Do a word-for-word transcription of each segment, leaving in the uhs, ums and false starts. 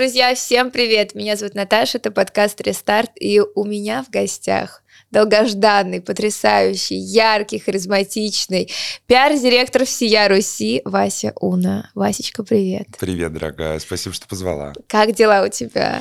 друзья, всем привет! Меня зовут Наташа, это подкаст «Рестарт», и у меня в гостях долгожданный, потрясающий, яркий, харизматичный пиар-директор всея Руси Вася Уна. Васечка, привет! Привет, дорогая, спасибо, что позвала. Как дела у тебя?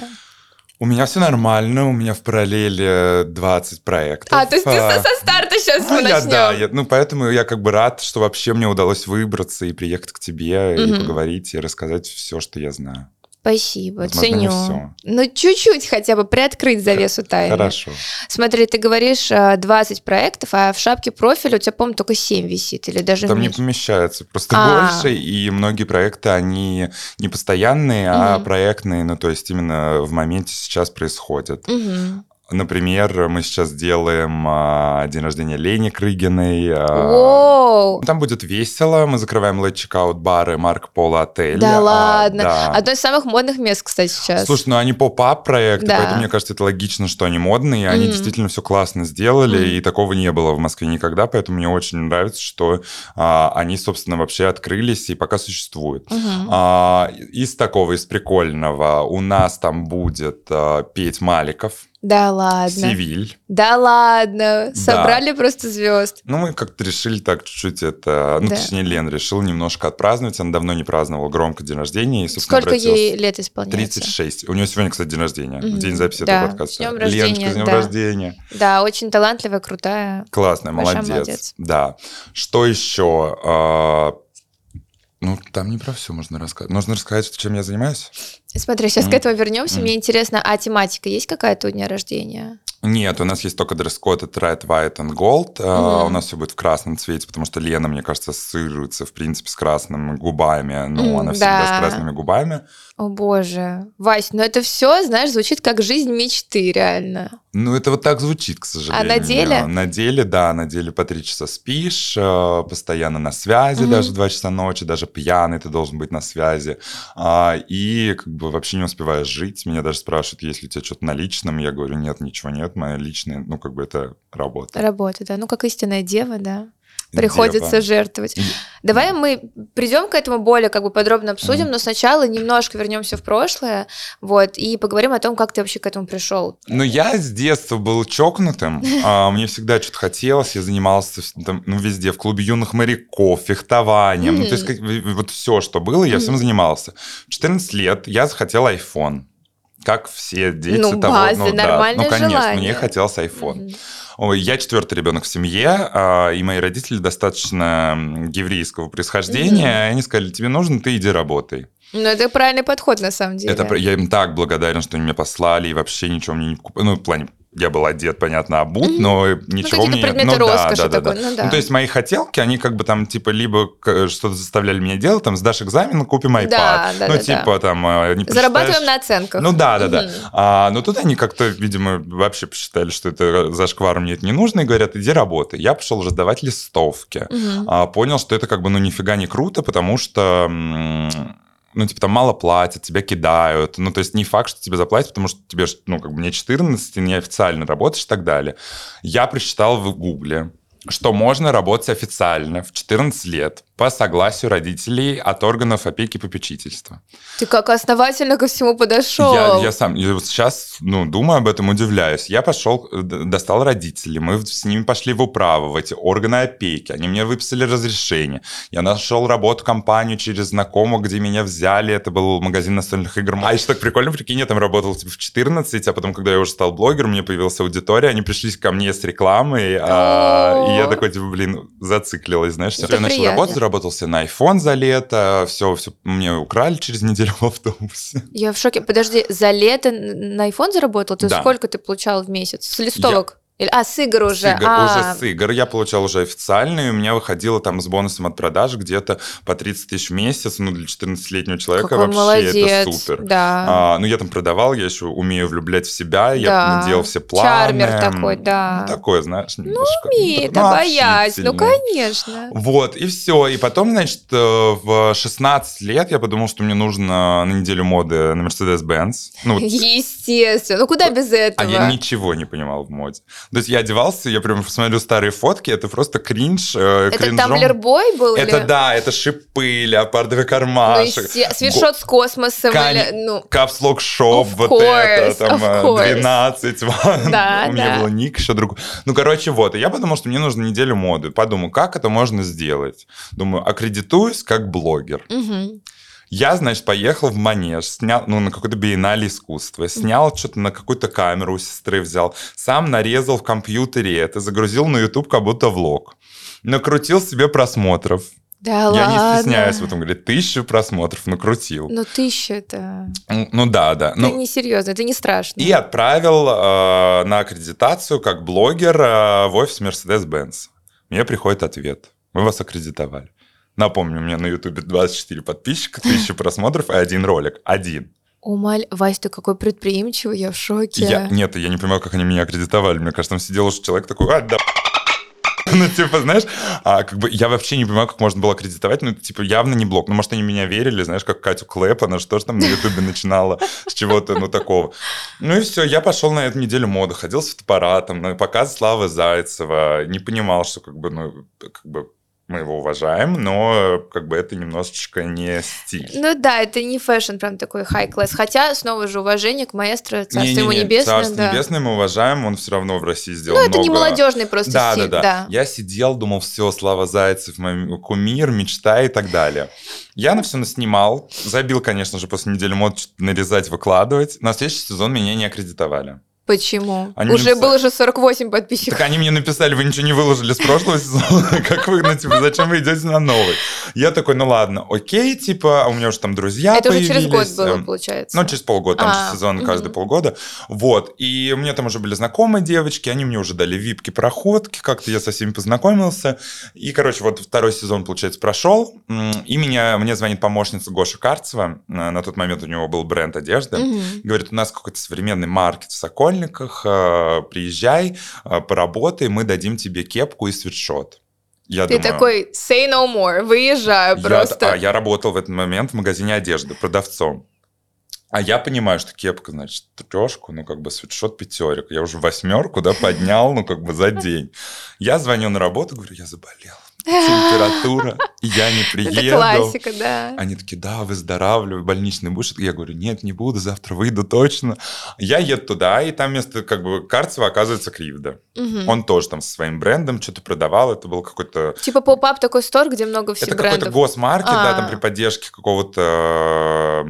У меня все нормально, у меня в параллели двадцать проектов. А, то есть ты со, со старта сейчас а, мы я, начнем? Да, я, ну поэтому я как бы рад, что вообще мне удалось выбраться и приехать к тебе, угу. и поговорить, и рассказать все, что я знаю. Спасибо, возможно, ценю. Ну, чуть-чуть хотя бы приоткрыть завесу тайны. Хорошо. Смотри, ты говоришь двадцать проектов, а в шапке профиля у тебя, по-моему, только семь висит или даже там меньше. Не помещается, просто а-а-а. больше, и многие проекты, они не постоянные, а угу. проектные, ну, то есть именно в моменте сейчас происходят. Угу. Например, мы сейчас делаем а, день рождения Лени Крыгиной. А, там будет весело. Мы закрываем лэт-чекаут-бары Марк Пола отель. Да а, ладно? Да. Одно из самых модных мест, кстати, сейчас. Слушай, ну они поп-ап проекты, да. поэтому, мне кажется, это логично, что они модные. Mm-hmm. Они действительно все классно сделали, mm-hmm. и такого не было в Москве никогда. Поэтому мне очень нравится, что а, они, собственно, вообще открылись и пока существуют. Mm-hmm. А, из такого, из прикольного, у нас там будет а, петь Маликов. Да ладно. Севиль. Да ладно. Собрали да. просто звезд. Ну, мы как-то решили так чуть-чуть это... Ну, да. точнее, Лен решил немножко отпраздновать. Она давно не праздновала громко день рождения. И, собственно, сколько обратилась... ей лет исполняется? тридцать шесть. У нее сегодня, кстати, день рождения. Mm-hmm. В день записи да. этого подкаста. С днем рождения. Леночка, с днем да. рождения. Да, очень талантливая, крутая. Классная, молодец. молодец. Да. Что еще? Ну, там не про все можно рассказать. Нужно рассказать, чем я занимаюсь. Смотри, сейчас mm. к этому вернемся. Mm. Мне интересно, а тематика есть какая-то у дня рождения? Нет, у нас есть только дресс-код, это Red, White and Gold. Mm-hmm. Uh, у нас все будет в красном цвете, потому что Лена, мне кажется, ассоциируется, в принципе, с красными губами. Ну, mm, она всегда да. с красными губами. О, боже. Вась, ну это все, знаешь, звучит как жизнь мечты, реально. Ну, это вот так звучит, к сожалению. А на деле? На деле, да, на деле по три часа спишь, постоянно на связи, mm-hmm. даже в два часа ночи, даже пьяный ты должен быть на связи. Uh, и как бы вообще не успеваешь жить. Меня даже спрашивают, есть ли у тебя что-то на личном. Я говорю, нет, ничего нет. Моя личная, ну, как бы это работа. Работа, да. Ну, как истинная дева, да. Приходится Дева. жертвовать. И... Давай мы придем к этому более как бы подробно обсудим, mm-hmm. но сначала немножко вернемся в прошлое, вот, и поговорим о том, как ты вообще к этому пришел. Ну, я с детства был чокнутым, мне всегда что-то хотелось, я занимался везде, в клубе юных моряков, фехтованием, то есть вот все, что было, я всем занимался. В четырнадцать лет я захотел айфон. Как все дети ну, того, базы, ну, да. ну, конечно, желание. Мне хотелось iPhone. Mm-hmm. Я четвертый ребенок в семье, и мои родители достаточно еврейского происхождения. Mm-hmm. Они сказали, тебе нужно, ты иди работай. Ну, это правильный подход, на самом деле. Это, я им так благодарен, что они меня послали, и вообще ничего мне не покупали. Ну, в плане, я был одет, понятно, обут, mm-hmm. но ничего ну, мне... Ну, какие-то предметы ну, роскоши да, да, такой, да, да. ну да. Ну, то есть мои хотелки, они как бы там, типа, либо что-то заставляли меня делать, там, сдашь экзамен, купим iPad. Да, да, ну, да, типа, да. там... Не зарабатываем на оценках. Ну, да, да, mm-hmm. да. А, но тут они как-то, видимо, вообще посчитали, что это зашквар, мне это не нужно, и говорят, иди работай. Я пошел раздавать листовки. Mm-hmm. А, понял, что это как бы, ну, нифига не круто, потому что... М- Ну, типа, там мало платят, тебя кидают. Ну, то есть не факт, что тебе заплатят, потому что тебе, ну, как бы мне четырнадцать, ты неофициально работаешь и так далее. Я прочитал в Гугле, что можно работать официально в четырнадцать лет по согласию родителей от органов опеки и попечительства. Ты как основательно ко всему подошел. Я, я сам я вот сейчас ну, думаю об этом, удивляюсь. Я пошел, достал родителей, мы с ними пошли в управу, в эти органы опеки, они мне выписали разрешение. Я нашел работу, компанию через знакомых, где меня взяли, это был магазин настольных игр. А еще так прикольно, прикинь, я там работал типа в четырнадцать, а потом, когда я уже стал блогером, у меня появилась аудитория, они пришли ко мне с рекламой, и я такой, типа, блин, зациклилась, знаешь. Я начал работать, работался на iPhone за лето, все, все мне украли через неделю в автобусе. Я в шоке. Подожди, за лето на iPhone заработал? Ты да. сколько ты получал в месяц? С листовок? Я... А, с игр уже. С игр, а... Уже с игр. Я получал уже официально, и у меня выходило там с бонусом от продаж где-то по тридцать тысяч в месяц. Ну, для четырнадцатилетнего человека какой вообще молодец. Это супер. Да. А, ну, я там продавал, я еще умею влюблять в себя, да. я делал все планы. Чармер такой, да. Ну, такое, знаешь, ну, немножко. Умеет, ну, обаять, ну, конечно. Вот, и все. И потом, значит, в шестнадцать лет я подумал, что мне нужно на неделю моды на Mercedes-Benz. Ну, вот. Естественно. Ну, куда без этого? А я ничего не понимал в моде. То есть я одевался, я прям смотрю старые фотки, это просто кринж. Э, это тамблербой был? Это или? Да, это шипы, леопардовый кармашек. Ну, се... Свитшот Го... с космосом. Кан... Или, ну... Капслок-шоп, of вот course, это, там, двенадцать. Да, у меня да. был ник еще другой. Ну, короче, вот. И я подумал, что мне нужно неделю моды. Подумал, как это можно сделать? Думаю, аккредитуюсь как блогер. Угу. Я, значит, поехал в Манеж, снял, ну, на какой-то биеннале искусства, снял что-то на какую-то камеру у сестры взял, сам нарезал в компьютере это, загрузил на YouTube как будто влог, накрутил себе просмотров. Да я ладно? Я не стесняюсь в этом, говорит, тысячу просмотров накрутил. Ну, тысяча это... Ну, да, да. Это ну... не серьезно, это не страшно. И отправил э, на аккредитацию как блогер э, в офис Mercedes-Benz. Мне приходит ответ. Мы вас аккредитовали. Напомню, у меня на Ютубе двадцать четыре подписчика, тысяча просмотров и один ролик. Один. Умаль, Вась, ты какой предприимчивый, я в шоке. Я... Нет, я не понимаю, как они меня аккредитовали. Мне кажется, там сидел уж человек такой, а, да... Ну, типа, знаешь, а, как бы я вообще не понимаю, как можно было аккредитовать, ну, типа, явно не блог. Ну, может, они меня верили, знаешь, как Катю Клэп, она что ж там на Ютубе начинала с чего-то, ну, такого. Ну, и все, я пошел на эту неделю моды, ходил с фотоаппаратом, на показ Славы Зайцева, не понимал, что, как бы, ну, как бы... Мы его уважаем, но как бы это немножечко не стиль. Ну да, это не фэшн, прям такой хай-класс. Хотя, снова же, уважение к маэстро, царство не, не, ему не, небесное. Царство да. небесное мы уважаем, он все равно в России сделал ну, много... Ну это не молодежный просто да, стиль, да, да. да. Я сидел, думал, все, Слава Зайцев, мой кумир, мечта и так далее. Я на все наснимал, забил, конечно же, после недели мод нарезать, выкладывать. На следующий сезон меня не аккредитовали. Почему? Они уже написали... было же сорок восемь подписчиков. Так они мне написали, вы ничего не выложили с прошлого сезона, как вы, ну, типа, зачем вы идете на новый? Я такой, ну ладно, окей, типа, у меня уже там друзья это появились. Это уже через год было, получается? Ну, через полгода, там а, же сезон угу. каждые полгода. Вот, и у меня там уже были знакомые девочки, они мне уже дали випки-проходки, как-то я со всеми познакомился. И, короче, вот второй сезон, получается, прошел, и меня, мне звонит помощница Гоши Карцева, на тот момент у него был бренд одежды, угу. говорит, у нас какой-то современный маркет в Сокольнике, приезжай, поработай, мы дадим тебе кепку и свитшот. Я Ты думаю, такой, say no more, выезжаю я, просто. А я работал в этот момент в магазине одежды продавцом. А я понимаю, что кепка, значит, трешку, ну, как бы свитшот пятерик. Я уже восьмерку, да, поднял, ну, как бы за день. Я звоню на работу, говорю, я заболел. Температура, я не приеду. Это классика, да. Они такие, да, выздоравливаю, больничный будешь? Я говорю, нет, не буду, завтра выйду точно. Я еду туда, и там вместо как бы Карцева оказывается Кривда. Угу. Он тоже там со своим брендом что-то продавал, это был какой-то... Типа поп-ап такой стор, где много всех брендов. Это какой-то госмаркет, да, там при поддержке какого-то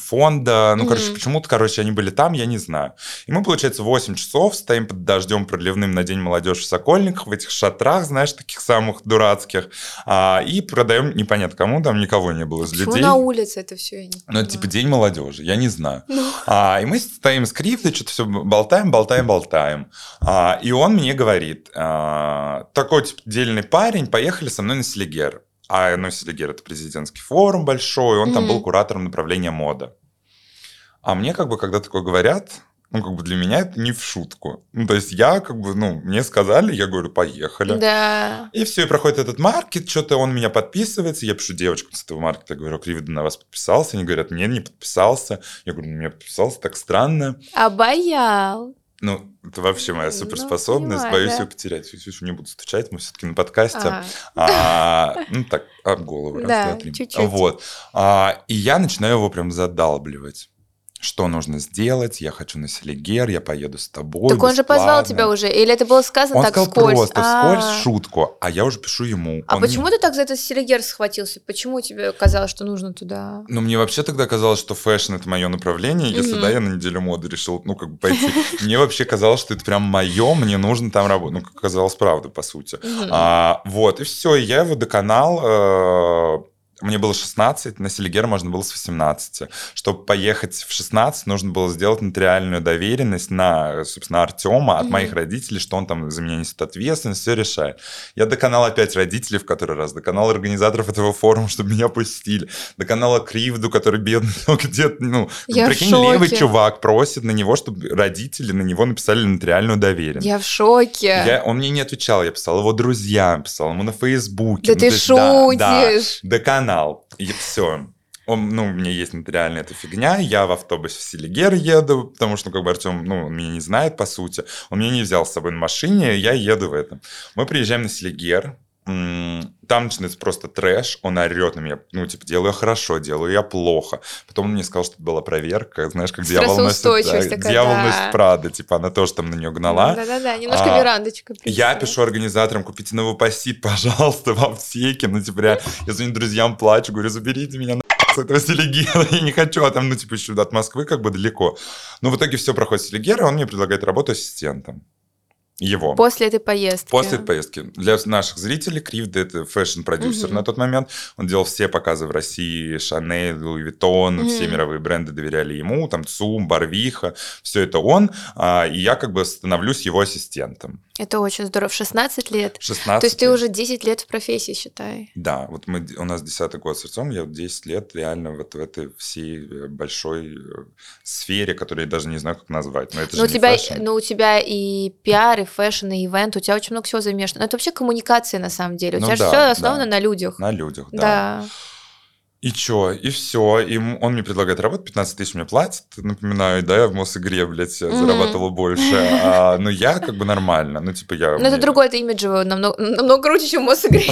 фонда. Ну, короче, почему-то, короче, они были там, я не знаю. И мы, получается, восемь часов стоим под дождем проливным на День молодежи в Сокольниках, в этих шатрах, знаешь, таких самых дурацких. Братских, а, и продаем непонятно кому, там никого не было из людей. Почему на улице это все? Я не понимаю. Ну, это типа День молодежи, я не знаю. Ну. А, и мы стоим с Кривдой, что-то все болтаем, болтаем, болтаем. А, и он мне говорит, а, такой типа, дельный парень, поехали со мной на Селигер. А ну, Селигер – это президентский форум большой, он mm-hmm. там был куратором направления мода. А мне как бы, когда такое говорят... Ну, как бы для меня это не в шутку. Ну, то есть я как бы, ну, мне сказали, я говорю, поехали. Да. И все, и проходит этот маркет, что-то он меня подписывается. Я пишу девочку с этого маркета, я говорю, Кривда на вас подписался. Они говорят, нет, не подписался. Я говорю, ну, не подписался, так странно. Обаял. Ну, это вообще моя суперспособность, ну, понимаю, боюсь да? ее потерять. Не буду стучать, мы все-таки на подкасте. Ага. А, ну, так, об голову. Раз, да, два, чуть-чуть. Вот. А, и я начинаю его прям задалбливать. Что нужно сделать? Я хочу на Селигер, я поеду с тобой. Так он бесплатно. Же позвал тебя уже? Или это было сказано он так вскользь? Он сказал просто А-а-а. вскользь шутку, а я уже пишу ему. А он почему не... ты так за этот Селигер схватился? Почему тебе казалось, что нужно туда? Ну, мне вообще тогда казалось, что фэшн – это мое направление. Если mm-hmm. да, я на неделю моды решил, ну, как бы пойти. Мне вообще казалось, что это прям мое, мне нужно там работать. Ну, как казалось, правда, по сути. Вот, и все, я его доконал... Мне было шестнадцать, на Селигер можно было с восемнадцати. Чтобы поехать в шестнадцать, нужно было сделать нотариальную доверенность на, собственно, Артема от mm-hmm. моих родителей, что он там за меня несет ответственность, все решает. Я доканал опять родителей в который раз, доканал организаторов этого форума, чтобы меня пустили, доканала Кривду, который бедный, ну, где-то, ну, я прикинь, левый чувак просит на него, чтобы родители на него написали нотариальную доверенность. Я в шоке. Я, он мне не отвечал, я писал его друзьям, писал ему на Фейсбуке. Да ну, ты шутишь. Да, да, доканал. И все. Он, ну, у меня есть реально эта фигня, я в автобусе в Селигер еду, потому что, ну, как бы Артем, ну, он меня не знает, по сути, он меня не взял с собой на машине, я еду в этом. Мы приезжаем на Селигер, там начинается просто трэш, он орет на меня, ну, типа, делаю я хорошо, делаю я плохо. Потом он мне сказал, что это была проверка, знаешь, как дьявол носит, да, да. Прада, типа, она тоже там на нее гнала. Да-да-да, немножко а, верандочка. Я пишу организаторам, купите новопосит, пожалуйста, в аптеке, ну, типа, реально, я звоню друзьям, плачу, говорю, заберите меня на... этого Селигера, я не хочу, а там, ну, типа, еще от Москвы как бы далеко. Но в итоге все проходит Селигер, и он мне предлагает работу ассистентом. Его. После этой поездки. После этой поездки. Для наших зрителей Кривда — это фэшн-продюсер, угу, на тот момент. Он делал все показы в России, Шанель, Луи Виттон, угу, все мировые бренды доверяли ему, там ЦУМ, Барвиха, все это он. А, и я как бы становлюсь его ассистентом. Это очень здорово. шестнадцать лет шестнадцать То есть лет. Ты уже десять лет в профессии, считай. Да, вот мы, у нас десятый год с Артёмом, я десять лет реально вот в этой всей большой сфере, которую я даже не знаю, как назвать. Но это но же у не тебя, фэшн. Но у тебя и пиар, и фэшн, и ивент, у тебя очень много всего замешано. Но это вообще коммуникация, на самом деле. У ну тебя да, же все основано да. на людях. На людях, да. да. И чё, и все, и он мне предлагает работу, пятнадцать тысяч мне платит, напоминаю, да, я в Мосигре, блядь, mm-hmm. зарабатывал больше, а, но я как бы нормально, ну типа я... Ну это мне... другое, это имиджево, намного, намного круче, чем в Мосигре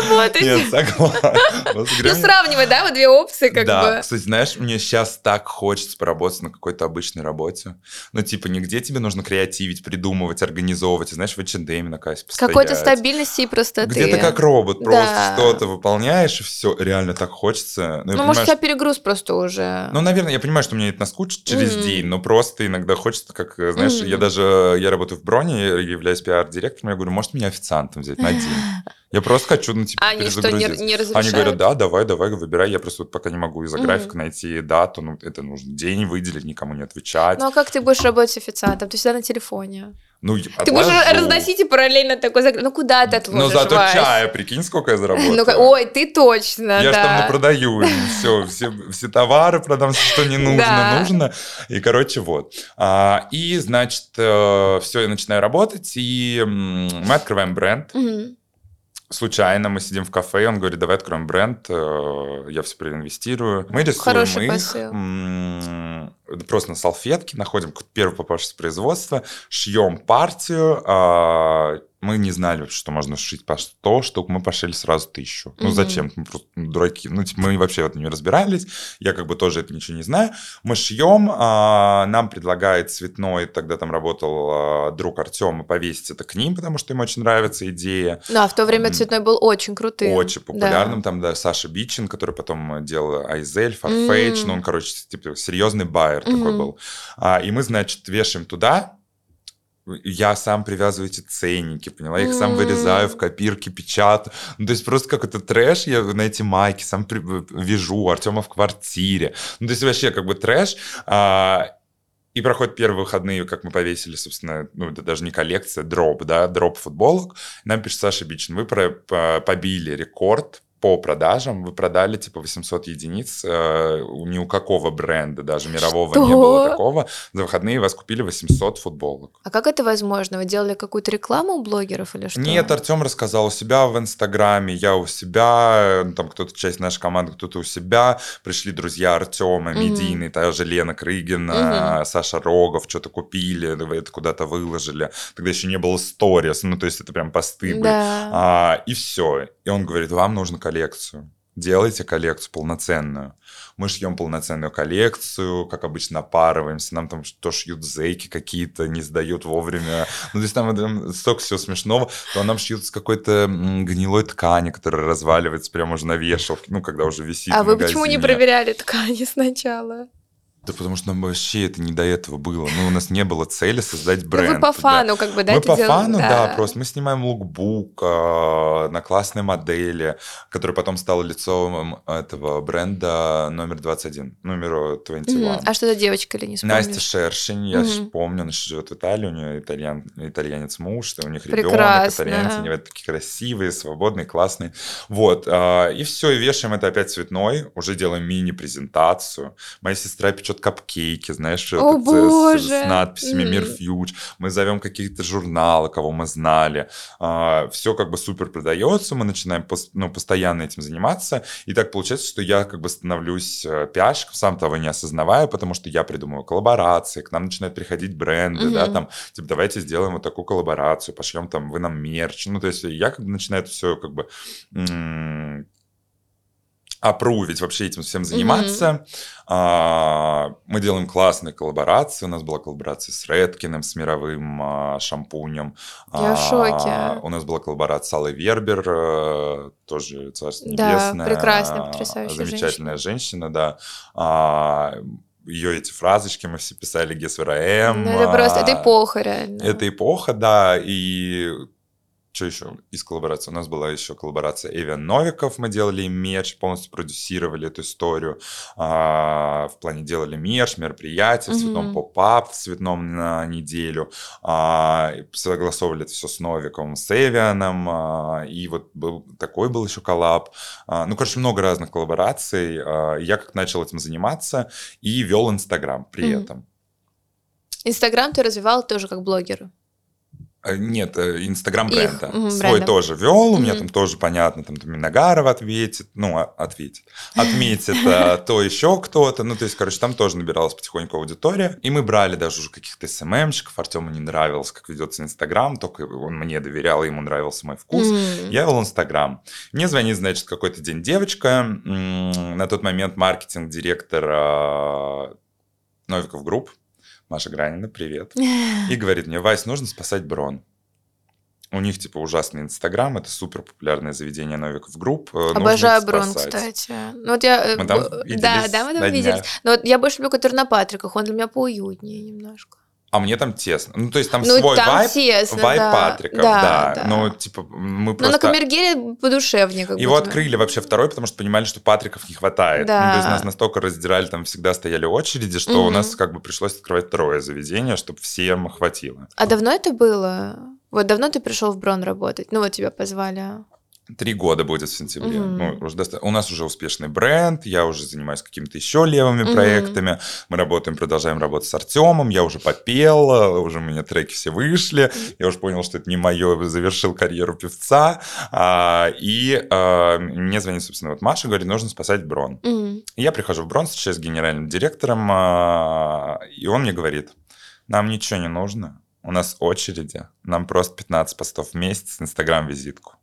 работать. Нет, согласен. Ну сравнивай, да, вот две опции как бы. Да, кстати, знаешь, мне сейчас так хочется поработать на какой-то обычной работе, ну типа нигде тебе нужно креативить, придумывать, организовывать, знаешь, в эйч энд эм на кассе постоять. Какой-то стабильности и простоты. Где-то как робот, просто что-то выполняешь, и все, реально так. Хочется. Ну, ну может, у тебя перегруз просто уже. Ну, наверное, я понимаю, что мне это наскучит через mm-hmm. день, но просто иногда хочется, как, знаешь, mm-hmm. я даже, я работаю в Броне, являюсь пиар-директором, я говорю, может, меня официантом взять на день? Я просто хочу, ну, типа, они перезагрузиться. Что, не, не разрешают? Они говорят, да, давай, давай, выбирай. Я просто вот пока не могу из-за mm-hmm. графика найти дату, ну, это нужно день выделить, никому не отвечать. Ну, а как ты будешь работать официантом? Ты всегда на телефоне. Ну, ты отложу. Будешь разносить и параллельно такой загр... Ну, куда ты отложишь, Вась? Ну, зато Вась. Чая, прикинь, сколько я заработаю. Ну, ой, ты точно, я да. же там напродаю, и все, все, все товары продам, все, что не нужно, да. нужно. И, короче, вот. А, и, значит, все, я начинаю работать, и мы открываем бренд. Угу. Случайно мы сидим в кафе, и он говорит, давай откроем бренд, я все проинвестирую. Мы рисуем Хороший их посыл. М- просто на салфетке, находим первое попавшееся производство, шьем партию, а- мы не знали, что можно шить по сто штук, мы пошили сразу тысячу. Ну, mm-hmm. зачем? Мы просто дураки. Ну, типа, мы вообще в этом не разбирались, я как бы тоже это ничего не знаю. Мы шьем, а, нам предлагает Цветной, тогда там работал а, друг Артема, повесить это к ним, потому что им очень нравится идея. Ну, а в то время Цветной был очень крутым. Очень популярным, да. Там, да, Саша Бичин, который потом делал Айзель, Фарфетч, mm-hmm. ну, он, короче, типа, серьезный байер mm-hmm. такой был. А, и мы, значит, вешаем туда. Я сам привязываю эти ценники, поняла? Я их mm-hmm. сам вырезаю в копирке, печатаю. Ну, то есть просто какой-то трэш я на эти майки сам при... вяжу, Артема в квартире. Ну, то есть вообще как бы трэш. А... И проходят первые выходные, как мы повесили, собственно, ну, это даже не коллекция, дроп, да, дроп футболок. Нам пишет Саша Бичин, вы про... побили рекорд по продажам, вы продали типа восемьсот единиц, э, ни у какого бренда, даже мирового, что? Не было такого. За выходные вас купили восемьсот футболок. А как это возможно? Вы делали какую-то рекламу у блогеров или что? Нет, Артем рассказал у себя в Инстаграме, я у себя, ну, там кто-то, часть нашей команды, кто-то у себя. Пришли друзья Артема, mm-hmm. медийные, та же Лена Крыгина, mm-hmm. Саша Рогов, что-то купили, это куда-то выложили. Тогда еще не было сторис, ну то есть это прям посты были. Да. А, и все. И он говорит, вам нужно коллекцию. Коллекцию. Делайте коллекцию полноценную. Мы шьем полноценную коллекцию, как обычно, опарываемся. Нам там то шьют зэки какие-то, не сдают вовремя. Ну, то есть там, там столько всего смешного. То нам шьют с какой-то гнилой ткани, которая разваливается прямо уже на вешалке, ну, когда уже висит а в магазине. А вы почему не проверяли ткани сначала? Да потому что нам вообще это не до этого было. Ну, у нас не было цели создать бренд. Ну, вы по фану да. как бы, да? Мы по делаем, фану, да. да, просто мы снимаем лукбук э, на классной модели, которая потом стала лицом этого бренда номер двадцать один, номеру двадцать один. Mm-hmm. А что за девочка, или не вспомнишь? Настя Шершень, я mm-hmm. помню, она живет в Италии, у нее итальян, итальянец муж, у них ребенок, итальянцы, они такие красивые, свободные, классные. Вот, э, и все, и вешаем это опять Цветной, уже делаем мини-презентацию. Моя сестра печет пишут капкейки, знаешь, О, этот, с, с надписями mm-hmm. «Мир фьюч». Мы зовем какие-то журналы, кого мы знали. А, все как бы супер продается, мы начинаем пос, ну, постоянно этим заниматься. И так получается, что я как бы становлюсь пиарщиком, сам того не осознавая, потому что я придумываю коллаборации, к нам начинают приходить бренды, mm-hmm. да, там, типа, давайте сделаем вот такую коллаборацию, пошлем там, вы нам мерч. Ну, то есть я как бы начинаю это все как бы... М- опрувить, вообще этим всем заниматься. Mm-hmm. А, мы делаем классные коллаборации. У нас была коллаборация с Редкиным, с мировым а, шампунем. Я а, в шоке. У нас была коллаборация с Аллой Вербер, а, тоже царство небесное. Да, прекрасная, потрясающая замечательная женщина. Замечательная женщина, да. А, ее эти фразочки мы все писали «Guess where I am». Это просто, это эпоха, реально. Это эпоха, да, и... Что еще из коллаборации? У нас была еще коллаборация Эвиан Новиков, мы делали мерч, полностью продюсировали эту историю, а, в плане делали мерч, мероприятия, в цветном mm-hmm. поп-ап, в цветном на неделю, а, согласовывали это все с Новиковым, с Эвианом, а, и вот был, такой был еще коллаб. А, ну, короче, много разных коллабораций. А, я как начал этим заниматься и вел Инстаграм при mm-hmm. этом. Инстаграм ты развивал тоже как блогер? Нет, Инстаграм бренда. Угу, Свой бренда. Тоже вел, у меня угу. там тоже, понятно, там Миногарова ответит, ну, ответит, отметит то еще кто-то. Ну, то есть, короче, там тоже набиралась потихоньку аудитория. И мы брали даже уже каких-то эс эм эм-щиков. Артему не нравилось, как ведется Инстаграм, только он мне доверял, ему нравился мой вкус. Я вел Инстаграм. Мне звонит, значит, какой-то день девочка. На тот момент маркетинг-директор Новиков Групп. Маша Гранина, привет. И говорит мне: Вась, нужно спасать Брон. У них, типа, ужасный Инстаграм, это супер популярное заведение Новиков Групп. Обожаю Брон, кстати. Ну, вот я... Мы там виделись да, да, мы там виделись. Дня. Но вот я больше люблю, который на Патриках, он для меня поуютнее немножко. А мне там тесно. Ну, то есть там ну, свой там вайб, тесно, вайб да. Патриков, да. да. да. Ну, типа, мы просто... Ну, на Камергере подушевнее. Как Его будто. Открыли вообще второй, потому что понимали, что Патриков не хватает. Да. Ну, то есть нас настолько раздирали, там всегда стояли очереди, что mm-hmm. у нас как бы пришлось открывать второе заведение, чтобы всем хватило. А давно это было? Вот давно ты пришел в Брон работать? Ну, вот тебя позвали... Три года будет в сентябре. Mm-hmm. Ну, уже доста... У нас уже успешный бренд, я уже занимаюсь какими-то еще левыми mm-hmm. проектами. Мы работаем, продолжаем работать с Артемом. Я уже попел, уже у меня треки все вышли. Mm-hmm. Я уже понял, что это не мое, завершил карьеру певца. А, и а, мне звонит, собственно, вот Маша, говорит, нужно спасать Брон. Mm-hmm. Я прихожу в Брон, встречаюсь с генеральным директором, а, и он мне говорит, нам ничего не нужно, у нас очереди, нам просто пятнадцать постов в месяц, Инстаграм-визитку.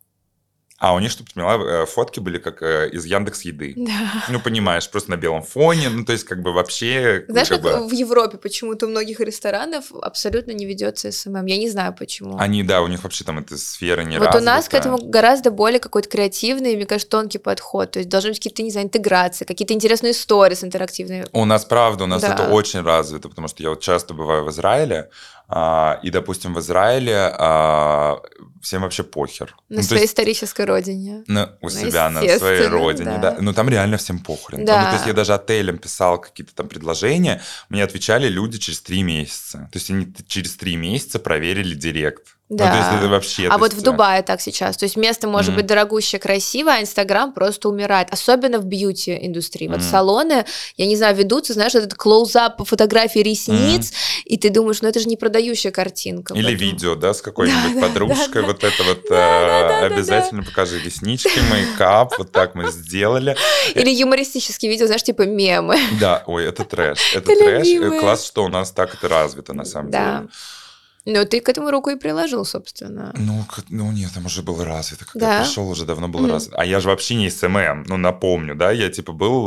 А у них, чтобы ты поняла, фотки были как из Яндекс.Еды. Да. Ну, понимаешь, просто на белом фоне. Ну, то есть, как бы вообще... Знаешь, как, как бы... в Европе почему-то у многих ресторанов абсолютно не ведется эс эм эм. Я не знаю, почему. Они, да, у них вообще там эта сфера не развита. Вот у нас к этому гораздо более какой-то креативный, мне кажется, тонкий подход. То есть, должны быть какие-то, не знаю, интеграции, какие-то интересные сторис интерактивные. У нас, правда, у нас да. это очень развито, потому что я вот часто бываю в Израиле, а, и, допустим, в Израиле а, всем вообще похер. На ну, своей есть, исторической родине. Ну, у ну, себя, на своей родине, да. да. Ну, там реально всем похрен. Да. Там, ну, то есть я даже отелям писал какие-то там предложения, мне отвечали люди через три месяца. То есть они через три месяца проверили директ. Да. Ну, то есть это вообще, а вот есть... в Дубае так сейчас. То есть место может mm-hmm. быть дорогущее, красивое, а Инстаграм просто умирает. Особенно в бьюти-индустрии. Mm-hmm. Вот салоны, я не знаю, ведутся, знаешь, этот клоузап по фотографии ресниц, mm-hmm. и ты думаешь, ну это же не продающая картинка. Или поэтому... видео, да, с какой-нибудь да, подружкой. Да, да, вот да, это вот да, э, да, да, обязательно да, да. покажи реснички, мейкап, вот так мы сделали. Или юмористические видео, знаешь, типа мемы. Да, ой, это трэш. Это трэш. Класс, что у нас так это развито, на самом деле. Ну, ты к этому руку и приложил, собственно. Ну, ну нет, там уже было развито. Когда да? я пришел, уже давно было mm-hmm. развито. А я же вообще не эс эм эм, ну, напомню, да. Я, типа, был,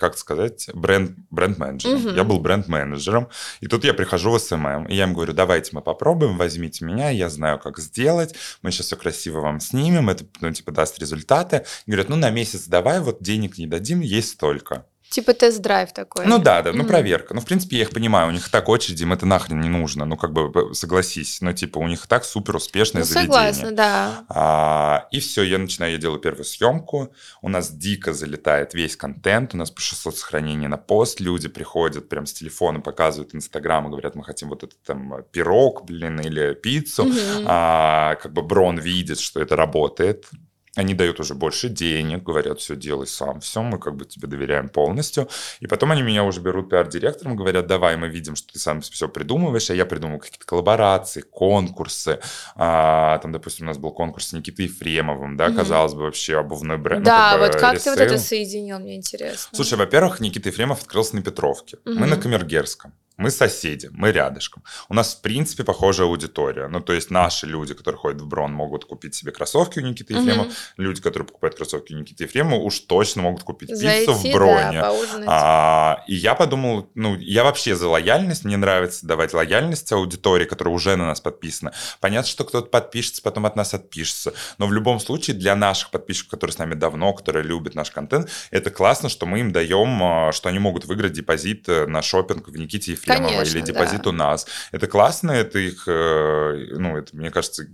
как сказать, бренд, бренд-менеджером. Mm-hmm. Я был бренд-менеджером. И тут я прихожу в эс эм эм, и я им говорю, давайте мы попробуем, возьмите меня, я знаю, как сделать. Мы сейчас все красиво вам снимем, это, ну, типа, даст результаты. И говорят, ну, на месяц давай, вот денег не дадим, есть столько. Типа тест-драйв такой. Ну да, да, mm-hmm. ну проверка. Ну, в принципе, я их понимаю, у них так очереди, им это нахрен не нужно. Ну, как бы, согласись, ну, типа, у них так супер успешное ну, заведение. Согласна, да. А, и все, я начинаю, я делаю первую съемку, у нас дико залетает весь контент, у нас по шестьсот сохранений на пост, люди приходят прям с телефона, показывают Инстаграм и говорят, мы хотим вот этот там пирог, блин, или пиццу. Mm-hmm. А, как бы Брон видит, что это работает. Они дают уже больше денег, говорят, все, делай сам, все, мы как бы тебе доверяем полностью. И потом они меня уже берут пиар-директором, говорят, давай, мы видим, что ты сам все придумываешь, а я придумываю какие-то коллаборации, конкурсы. А, там, допустим, у нас был конкурс с Никитой Ефремовым, да, mm-hmm. казалось бы, вообще обувной бренд. Да, ну, как вот как ресейл. Ты вот это соединил, мне интересно. Слушай, во-первых, Никита Ефремов открылся на Петровке, mm-hmm. мы на Камергерском. Мы соседи, мы рядышком. У нас, в принципе, похожая аудитория. Ну, то есть наши люди, которые ходят в Брон, могут купить себе кроссовки у Никиты Ефремова. Угу. Люди, которые покупают кроссовки у Никиты Ефремова, уж точно могут купить Зайти, пиццу в Броне. Да, а, и я подумал, ну, я вообще за лояльность. Мне нравится давать лояльность аудитории, которая уже на нас подписана. Понятно, что кто-то подпишется, потом от нас отпишется. Но в любом случае для наших подписчиков, которые с нами давно, которые любят наш контент, это классно, что мы им даем, что они могут выиграть депозит на шопинг в Никите Ефремова. Конечно, или депозит да. у нас. Это классно, это их, ну, это, мне кажется,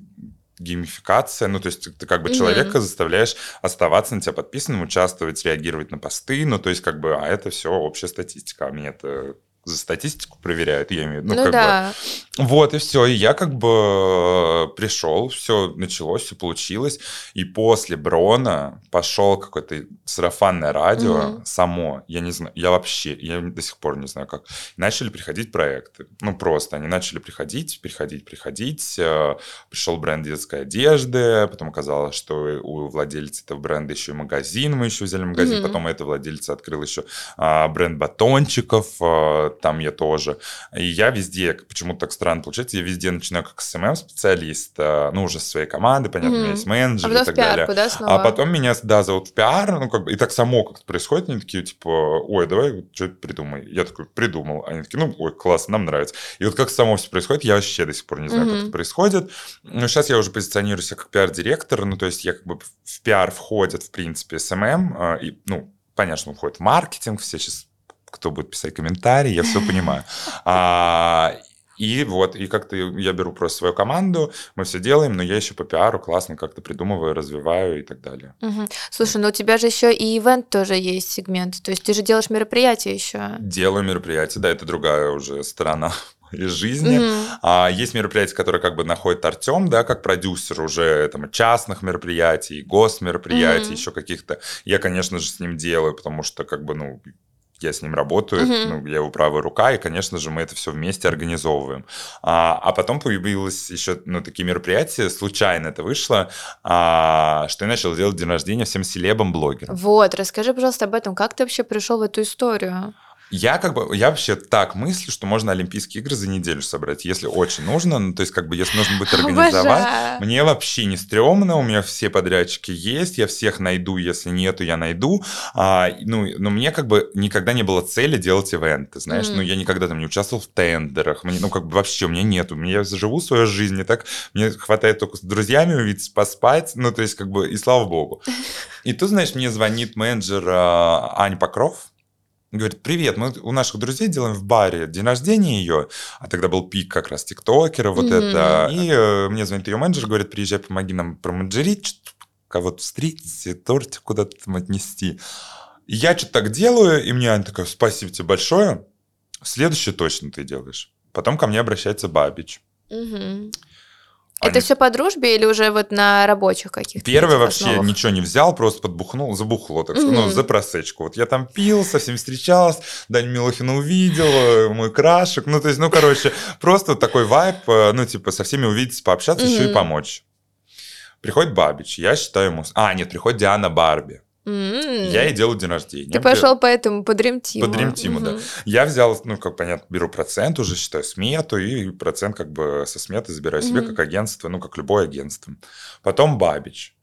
геймификация. Ну, то есть ты как бы mm-hmm. человека заставляешь оставаться на тебя подписанным, участвовать, реагировать на посты. Ну, то есть как бы, а это все общая статистика. А мне это за статистику проверяют, я имею в виду. Ну, ну как да. бы. Вот, и все. И я как бы пришел, все началось, все получилось. И после Брона пошел какое-то сарафанное радио mm-hmm. само. Я не знаю, я вообще, я до сих пор не знаю как. Начали приходить проекты. Ну, просто они начали приходить, приходить, приходить. Пришел бренд детской одежды, потом оказалось, что у владельца этого бренда еще и магазин, мы еще взяли магазин, mm-hmm. потом эта владельца открыл еще бренд батончиков, там я тоже. И я везде, почему-то так странно получается, я везде начинаю как эс эм эм-специалист, ну, уже со своей команды, понятно, mm-hmm. у меня есть менеджер а и так далее. Да, а потом меня, да, зовут в пиар, ну, как бы, и так само как-то происходит, они такие, типа, ой, давай что-то придумай. Я такой, придумал. Они такие, ну, ой, классно, нам нравится. И вот как само все происходит, я вообще до сих пор не знаю, mm-hmm. как это происходит. Но сейчас я уже позиционирую себя как пиар-директор, ну, то есть я как бы в пиар входит, в принципе, эс эм эм, и, ну, понятно, входит в маркетинг, все сейчас кто будет писать комментарии, я все понимаю. А, и вот, и как-то я беру просто свою команду, мы все делаем, но я еще по пиару классно как-то придумываю, развиваю и так далее. Угу. Слушай, ну у тебя же еще и ивент тоже есть сегмент, то есть ты же делаешь мероприятия еще. Делаю мероприятия, да, это другая уже сторона из жизни. Mm-hmm. А, есть мероприятия, которые как бы находит Артем, да, как продюсер уже там, частных мероприятий, госмероприятий, mm-hmm. еще каких-то. Я, конечно же, с ним делаю, потому что как бы, ну, я с ним работаю, uh-huh. ну, я его правая рука, и, конечно же, мы это все вместе организовываем. А, а потом появилось еще ну, такие мероприятия, случайно это вышло, а, что я начал делать день рождения всем селебам-блогерам. Вот, расскажи, пожалуйста, об этом. Как ты вообще пришел в эту историю? Я как бы, я вообще так мыслю, что можно Олимпийские игры за неделю собрать, если очень нужно, ну, то есть, как бы, если нужно будет организовать. Обожаю. Мне вообще не стрёмно, у меня все подрядчики есть, я всех найду, если нету, я найду, а, ну, но мне как бы никогда не было цели делать ивенты, знаешь, mm-hmm. ну, я никогда там не участвовал в тендерах, мне, ну, как бы, вообще, у меня нету, я живу свою жизнь, и так, мне хватает только с друзьями увидеться, поспать, ну, то есть, как бы, и слава богу. И тут, знаешь, мне звонит менеджер а, Аня Покров, говорит, привет, мы у наших друзей делаем в баре день рождения ее, а тогда был пик как раз тиктокера, вот mm-hmm. это. И э, мне звонит ее менеджер, говорит, приезжай, помоги нам проманджерить, кого-то встретить, тортик куда-то там отнести. И я что-то так делаю, и мне Аня такая, спасибо тебе большое, следующее точно ты делаешь. Потом ко мне обращается Бабич. Mm-hmm. Они... Это все по дружбе или уже вот на рабочих каких-то? Первый вообще основах? Ничего не взял, просто подбухнул, забухло, так сказать, mm-hmm. ну, за просечку. Вот я там пил, со всеми встречался, Даню Милохина увидел, мой крашек. Ну, то есть, ну, короче, просто такой вайб, ну, типа, со всеми увидеться, пообщаться, mm-hmm. еще и помочь. Приходит Бабич, я считаю ему... А, нет, приходит Диана Барби. Mm-hmm. Я ей делаю день рождения. Ты пошел по этому, по Dream Team. По Dream Team, mm-hmm. да. Я взял, ну, как понятно, беру процент уже, считаю смету, и процент как бы со сметы забираю mm-hmm. себе как агентство, ну, как любое агентство. Потом Бабич.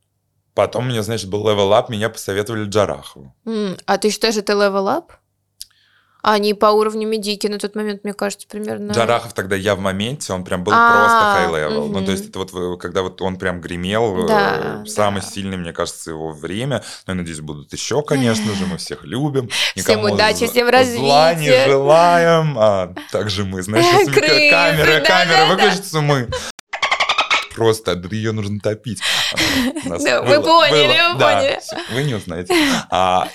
Потом мне, значит, был левел-ап, меня посоветовали Джарахову. Mm-hmm. А ты считаешь, это левел-ап? Они по уровню медики на тот момент, мне кажется, примерно... Джарахов тогда я в моменте, он прям был А-а-а, просто high-level. Угу. Ну, то есть это вот когда вот он прям гремел, да, самый да. сильный, мне кажется, его время. Ну, я надеюсь, будут еще, конечно же, мы всех любим. Никому всем удачи, всем развития. Зла не желаем. А также мы, значит, камеры, камеры, выключатся мы. просто, ее нужно топить. Вы поняли, вы поняли. Вы не узнаете.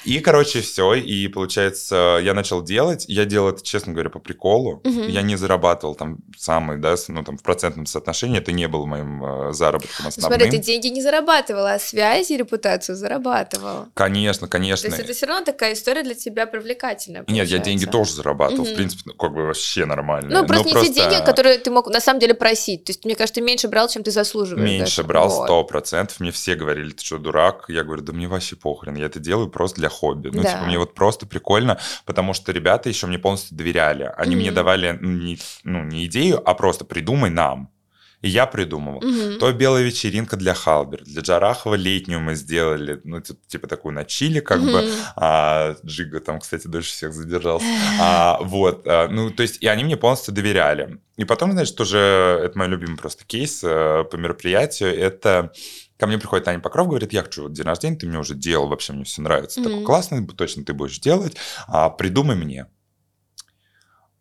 И, короче, все. И, получается, я начал делать. Я делал это, честно говоря, по приколу. Я не зарабатывал там самый, да, ну там в процентном соотношении. Это не было моим заработком основным. Смотри, ты деньги не зарабатывала, а связи, репутацию зарабатывала. Конечно, конечно. То есть это все равно такая история для тебя привлекательная. Нет, я деньги тоже зарабатывал. В принципе, как бы вообще нормально. Ну, просто не те деньги, которые ты мог на самом деле просить. То есть, мне кажется, ты меньше брал, чем ты заслуживаешь. Меньше брал, сто процентов. Мне все говорили, ты что, дурак? Я говорю, да мне вообще похрен, я это делаю просто для хобби. Ну, да. типа, мне вот просто прикольно, потому что ребята еще мне полностью доверяли. Они mm-hmm. мне давали не, ну, не идею, а просто придумай нам. И я придумывал. Mm-hmm. То белая вечеринка для Халбер, для Джарахова летнюю мы сделали, ну, типа такую на чили, как mm-hmm. бы. А, Джига там, кстати, дольше всех задержался. А, вот, а, ну, то есть, и они мне полностью доверяли. И потом, значит, тоже, это мой любимый просто кейс э, по мероприятию, это... Ко мне приходит Аня Покров, говорит, я хочу вот день рождения, ты мне уже делал, вообще мне все нравится, mm-hmm. такой классный, точно ты будешь делать, а, придумай мне.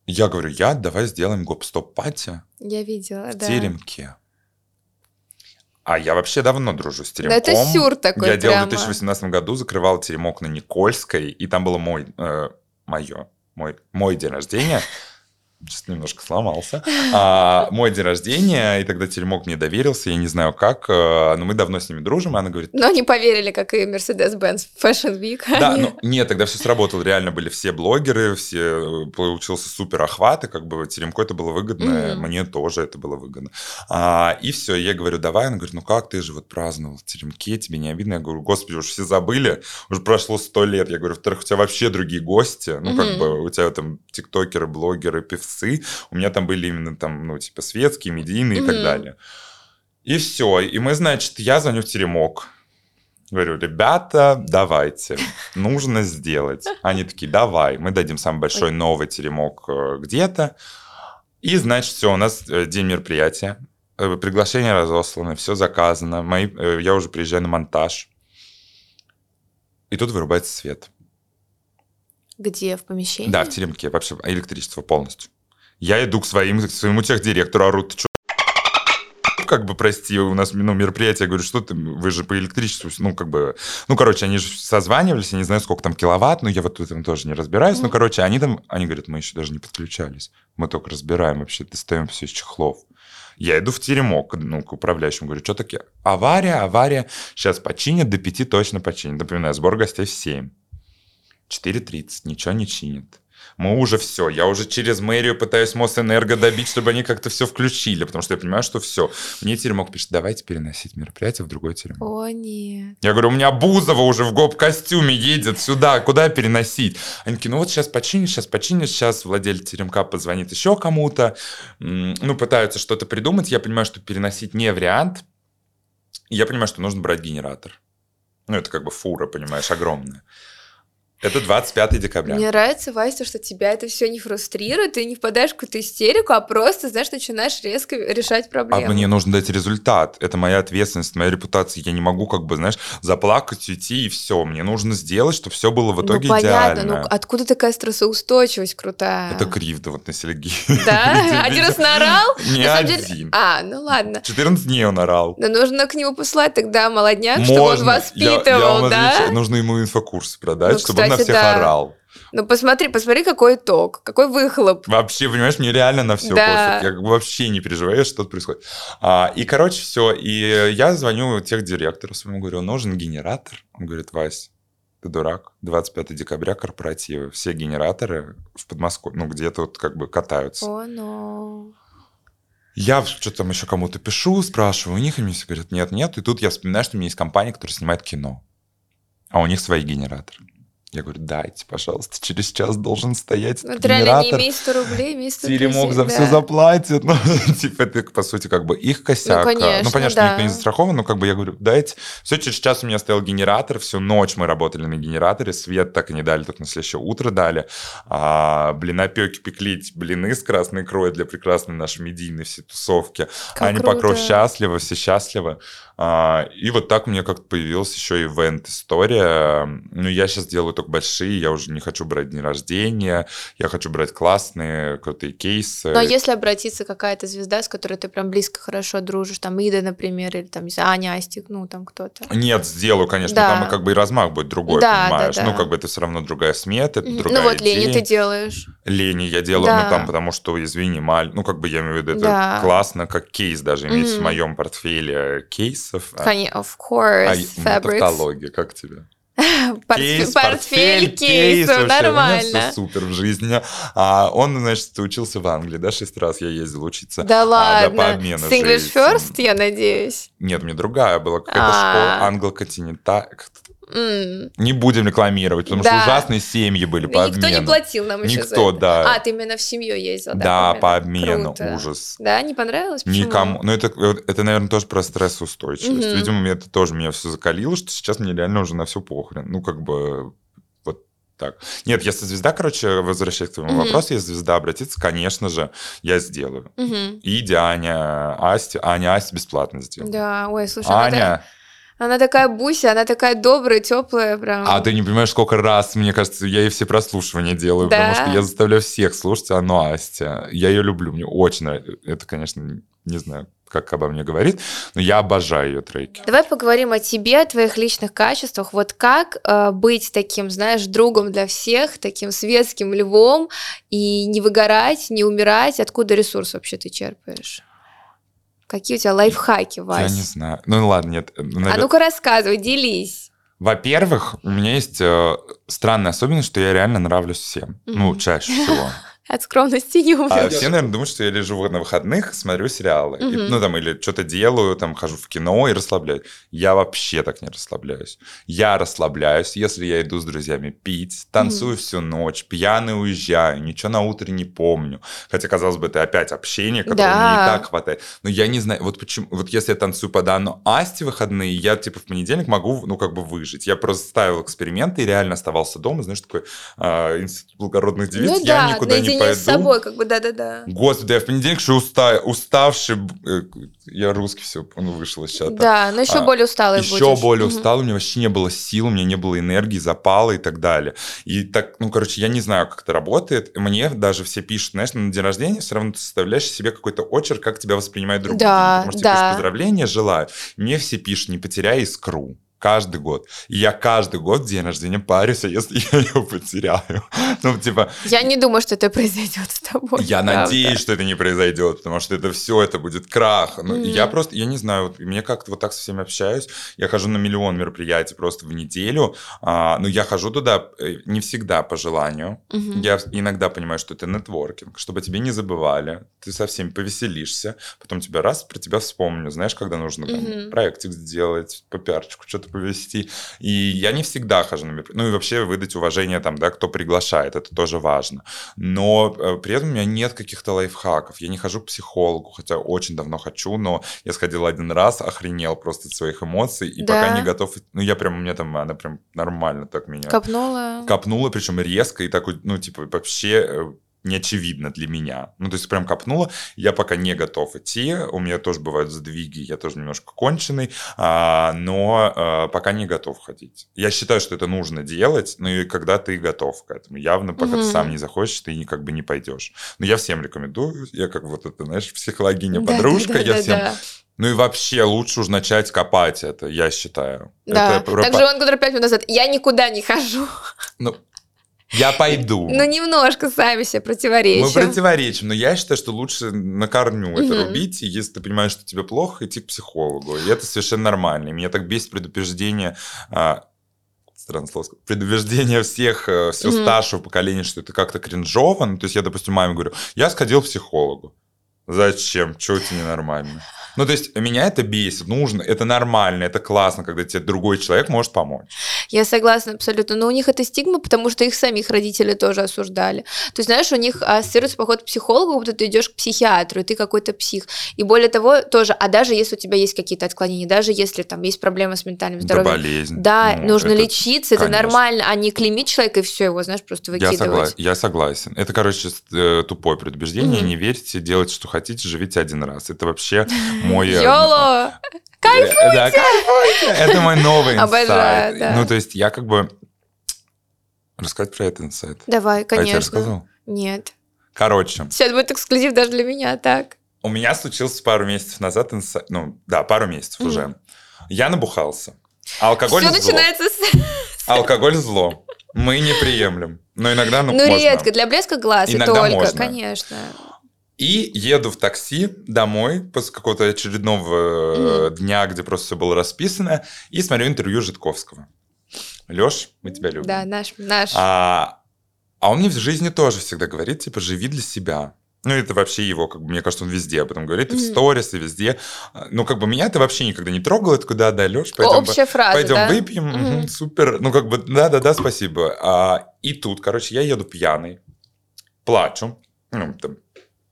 Я говорю, я, давай сделаем гоп-стоп-пати. Я видела, в да. в Теремке. А я вообще давно дружу с Теремком. Да это сюр такой я прямо. Я делал в две тысячи восемнадцатом году, закрывал Теремок на Никольской, и там было мой, э, мое, мой, мой день рождения. Сейчас немножко сломался. А, мой день рождения, и тогда Теремок мне доверился, я не знаю как, но мы давно с ними дружим, и она говорит... Но не поверили, как и Mercedes-Benz Fashion Week. Да, они... ну, нет, тогда все сработало, реально были все блогеры, все, получился супер охват, и как бы Теремку это было выгодно, mm-hmm. мне тоже это было выгодно. А, и все, я говорю, давай, она говорит, ну как, ты же вот праздновал в Теремке, тебе не обидно? Я говорю, господи, уже все забыли, уже прошло сто лет. Я говорю, во-вторых, у тебя вообще другие гости, ну mm-hmm. как бы у тебя там тиктокеры, блогеры, певцы. У меня там были именно там, ну, типа, светские, медийные mm-hmm. и так далее. И все. И мы, значит, я звоню в Теремок. Говорю, ребята, давайте, нужно сделать. Они такие, давай, мы дадим самый большой новый Теремок где-то. И, значит, все, у нас день мероприятия. Приглашение разослано, все заказано. Мои, я уже приезжаю на монтаж. И тут вырубается свет. Где? В помещении? Да, в Теремке. Вообще электричество полностью. Я иду к, своим, к своему техдиректору, ору, ты что, как бы, прости, у нас ну, мероприятие, я говорю, что ты, вы же по электричеству, ну, как бы, ну, короче, они же созванивались, я не знаю, сколько там киловатт, но я вот в этом тоже не разбираюсь, mm-hmm. ну, короче, они там, они говорят, мы еще даже не подключались, мы только разбираем вообще, достаем все из чехлов. Я иду в Теремок, ну, к управляющему, говорю, что такое, авария, авария, сейчас починят, до пяти точно починят, напоминаю, сбор гостей в семь. четыре тридцать, ничего не чинит. Мы уже все, я уже через мэрию пытаюсь Мосэнерго добить, чтобы они как-то все включили, потому что я понимаю, что все. Мне Теремок пишет, давайте переносить мероприятие в другой Теремок. О, нет. Я говорю, у меня Бузова уже в гоп-костюме едет сюда, куда переносить? Они такие, ну вот сейчас починишь, сейчас починишь, сейчас владелец Теремка позвонит еще кому-то. Ну, пытаются что-то придумать, я понимаю, что переносить не вариант. Я понимаю, что нужно брать генератор. Ну, это как бы фура, понимаешь, огромная. Это двадцать пятого декабря. Мне нравится, Вася, что тебя это все не фрустрирует, ты не впадаешь в какую-то истерику, а просто, знаешь, начинаешь резко решать проблемы. А мне нужно дать результат. Это моя ответственность, моя репутация. Я не могу, как бы, знаешь, заплакать, уйти, и все. Мне нужно сделать, чтобы все было в итоге ну, идеально. Ну, понятно. Ну, откуда такая стрессоустойчивость крутая? Это Кривда вот на Селигере. Да? Один раз наорал? Не один. А, ну ладно. четырнадцать дней он орал. Да нужно к нему послать тогда молодняк, чтобы он воспитывал, да? Нужно ему инфокурсы продать, чтобы на всех да. орал. Ну, посмотри, посмотри, какой итог, какой выхлоп. Вообще, понимаешь, мне реально на все да. косит. Я вообще не переживаю, что тут происходит. А, и, короче, все. И я звоню техдиректору своему, говорю, нужен генератор. Он говорит, Вась, ты дурак. двадцать пятого декабря корпоративы. Все генераторы в Подмосковье, ну, где-то вот как бы катаются. О, oh, no. Я что-то там еще кому-то пишу, спрашиваю у них, и мне все говорят, нет, нет. И тут я вспоминаю, что у меня есть компания, которая снимает кино. А у них свои генераторы. Я говорю, дайте, пожалуйста, через час должен стоять ну, генератор. Реально не имей сто рублей, имей сто тысяч. Теремок за да. все заплатит. Ну, типа, это, по сути, как бы их косяк. Ну, конечно, ну, понятно, да. никто не застрахован, но как бы я говорю, дайте. Все, через час у меня стоял генератор, всю ночь мы работали на генераторе, свет так и не дали, только на следующее утро дали. А, блинопеки пекли, блины с красной икрой для прекрасной нашей медийной всей тусовки. Как Аня круто. Покров счастлива, все счастливы. А, и вот так у меня как-то появилась еще ивент-история. Ну, я сейчас делаю только большие, я уже не хочу брать дни рождения, я хочу брать классные крутые кейсы. Но если обратиться какая-то звезда, с которой ты прям близко хорошо дружишь, там Ида, например, или там Аня Астик, ну там кто-то. Нет, сделаю, конечно, да. Там и как бы и размах будет другой, да, понимаешь, да, да. Ну как бы это все равно другая смета, это другая. Ну вот идея. Лени ты делаешь. Лени я делаю, да. Ну там, потому что, извини, маль, ну как бы я имею в виду, это да. классно, как кейс даже иметь mm-hmm. в моем портфеле кейсов. Конечно, of course, а, fabrics. Тавтология, как тебе? Кейс, портфель, портфель кейсов, кейс, нормально. У меня все супер в жизни. А он, значит, учился в Англии, да, шесть раз я ездил учиться. Да ладно, да, по обмену с English First, я надеюсь? Нет, мне другая была, какая-то школа англо-континентальная. Mm. Не будем рекламировать, потому да. что ужасные семьи были по никто обмену. Никто не платил нам еще никто, за это. Да. А, ты именно в семью ездил, да? Да, по обмену, по обмену. Ужас. Да, не понравилось? Почему? Никому. Ну, это, это, наверное, тоже про стрессоустойчивость. Mm-hmm. Видимо, это тоже меня все закалило, что сейчас мне реально уже на все похрен. Ну, как бы... Так. Нет, если звезда, короче, возвращаясь к твоему mm-hmm. вопросу, если звезда обратится, конечно же, я сделаю. Mm-hmm. И Аня Асти, Аня Асти бесплатно сделала. Да, ой, слушай, Аня... Это... Она такая буся, она такая добрая, теплая, прям. А ты не понимаешь, сколько раз, мне кажется, я ей все прослушивания делаю, да? Потому что я заставляю всех слушать Ану Астя. Я ее люблю, мне очень нравится. Это, конечно, не знаю, как обо мне говорит, но я обожаю ее треки. Давай поговорим о тебе, о твоих личных качествах. Вот как э, быть таким, знаешь, другом для всех, таким светским львом, и не выгорать, не умирать? Откуда ресурс вообще ты черпаешь? Какие у тебя лайфхаки, Вась? Я не знаю. Ну ладно, нет. Наверное... А ну-ка рассказывай, делись. Во-первых, у меня есть э, странная особенность, что я реально нравлюсь всем. Mm-hmm. Ну, чаще всего. От скромности не умрёшь. Все, наверное, думают, что я лежу на выходных, смотрю сериалы. Mm-hmm. И, ну, там, или что-то делаю, там, хожу в кино и расслабляюсь. Я вообще так не расслабляюсь. Я расслабляюсь, если я иду с друзьями пить, танцую mm-hmm. всю ночь, пьяный уезжаю, ничего на утро не помню. Хотя, казалось бы, это опять общение, которого да. мне и так хватает. Но я не знаю, вот почему... Вот если я танцую по Дану Асти выходные, я, типа, в понедельник могу, ну, как бы выжить. Я просто ставил эксперименты и реально оставался дома. Знаешь, такой э, институт благородных девиц. Ну, я да, никуда не пойду. С собой, как бы, да-да-да. Господи, я в понедельник еще устав, уставший, я русский все, он вышел из чата. Да, но еще а, более усталый еще будешь. Еще более угу. усталый, у меня вообще не было сил, у меня не было энергии, запала и так далее. И так, ну, короче, я не знаю, как это работает. Мне даже все пишут, знаешь, на день рождения все равно ты составляешь себе какой-то очерк, как тебя воспринимают другие. Да, потому что да. тебе пишут поздравления, желаю. Мне все пишут, не потеряй искру. Каждый год. И я каждый год в день рождения парюсь, а если я ее потеряю. Ну, типа... Я не думаю, что это произойдет с тобой. Я правда. Надеюсь, что это не произойдет, потому что это все, это будет крах. Ну, mm-hmm. я просто, я не знаю, вот, мне как-то вот так со всеми общаюсь. Я хожу на миллион мероприятий просто в неделю. А, но я хожу туда не всегда по желанию. Mm-hmm. Я иногда понимаю, что это нетворкинг, чтобы тебе не забывали. Ты со всеми повеселишься. Потом тебя раз, про тебя вспомню. Знаешь, когда нужно там, mm-hmm. проектик сделать, по пиарчику, что-то повести. И я не всегда хожу на мероприятия. Ну и вообще выдать уважение там, да, кто приглашает, это тоже важно. Но э, при этом у меня нет каких-то лайфхаков. Я не хожу к психологу, хотя очень давно хочу, но я сходил один раз, охренел просто от своих эмоций, и да. пока не готов... Ну я прям, у меня там, она прям нормально так меня... Копнула. Копнула, причем резко, и такой, ну типа вообще... неочевидно для меня. Ну, то есть прям копнула. Я пока не готов идти. У меня тоже бывают сдвиги. Я тоже немножко конченый. А, но а, пока не готов ходить. Я считаю, что это нужно делать. Ну, и когда ты готов к этому. Явно, пока mm-hmm. ты сам не захочешь, ты как бы не пойдешь. Но я всем рекомендую. Я как вот это, знаешь, психологиня-подружка. Да, да, да, я да, всем... Да. Ну и вообще лучше уж начать копать это, я считаю. Да. Это... Так же он, который пять минут назад. Я никуда не хожу. Ну, я пойду. Ну, немножко сами себе противоречим. Мы противоречим, но я считаю, что лучше на корню mm-hmm. это рубить, и если ты понимаешь, что тебе плохо, идти к психологу. И это совершенно нормально. И меня так бесит предупреждение... предубеждение всех, всего mm-hmm. старшего поколения, что это как-то кринжово. Ну, то есть я, допустим, маме говорю, я сходил к психологу. Зачем? Чего это ненормально? Ну, то есть меня это бесит, нужно, это нормально, это классно, когда тебе другой человек может помочь. Я согласна абсолютно, но у них это стигма, потому что их самих родители тоже осуждали. То есть, знаешь, у них ассоциируется поход к психологу, будто ты идешь к психиатру, и ты какой-то псих. И более того, тоже, а даже если у тебя есть какие-то отклонения, даже если там есть проблемы с ментальным здоровьем. Да, болезнь. Да, ну, нужно это, лечиться, конечно. Это нормально, а не клеймить человека и все его, знаешь, просто выкидывать. Я, согла- я согласен. Это, короче, тупое предубеждение, mm-hmm. не верьте, делайте, что хотите, живите один раз. Это вообще... Мой, Йоло! Ну, кайфуйте! Да, кайфуйте! Это мой новый инсайт. Обожаю, да. Ну, то есть я как бы... рассказать про этот инсайт? Давай, конечно. А я тебе рассказывал? Нет. Короче. Сейчас будет эксклюзив даже для меня, так. У меня случился пару месяцев назад инсайт. Ну, да, пару месяцев mm-hmm. уже. Я набухался. А алкоголь Все зло. начинается с... Алкоголь зло. Мы не приемлем. Но иногда ну, ну, можно. Ну, редко. Для блеска глаз иногда и только, можно. Конечно. И еду в такси домой после какого-то очередного mm-hmm. дня, где просто все было расписано, и смотрю интервью Житковского. Лёш, мы тебя любим. Да, наш. наш. А, а он мне в жизни тоже всегда говорит, типа, живи для себя. Ну, это вообще его, как бы, мне кажется, он везде об этом говорит, и mm-hmm. в сторис, и везде. Ну, как бы, меня это вообще никогда не трогало. Я такой, да-да, Лёш, пойдем, Общая по- фраза, пойдем да? выпьем, mm-hmm. супер. Ну, как бы, да-да-да, спасибо. А, и тут, короче, я еду пьяный, плачу, ну, там,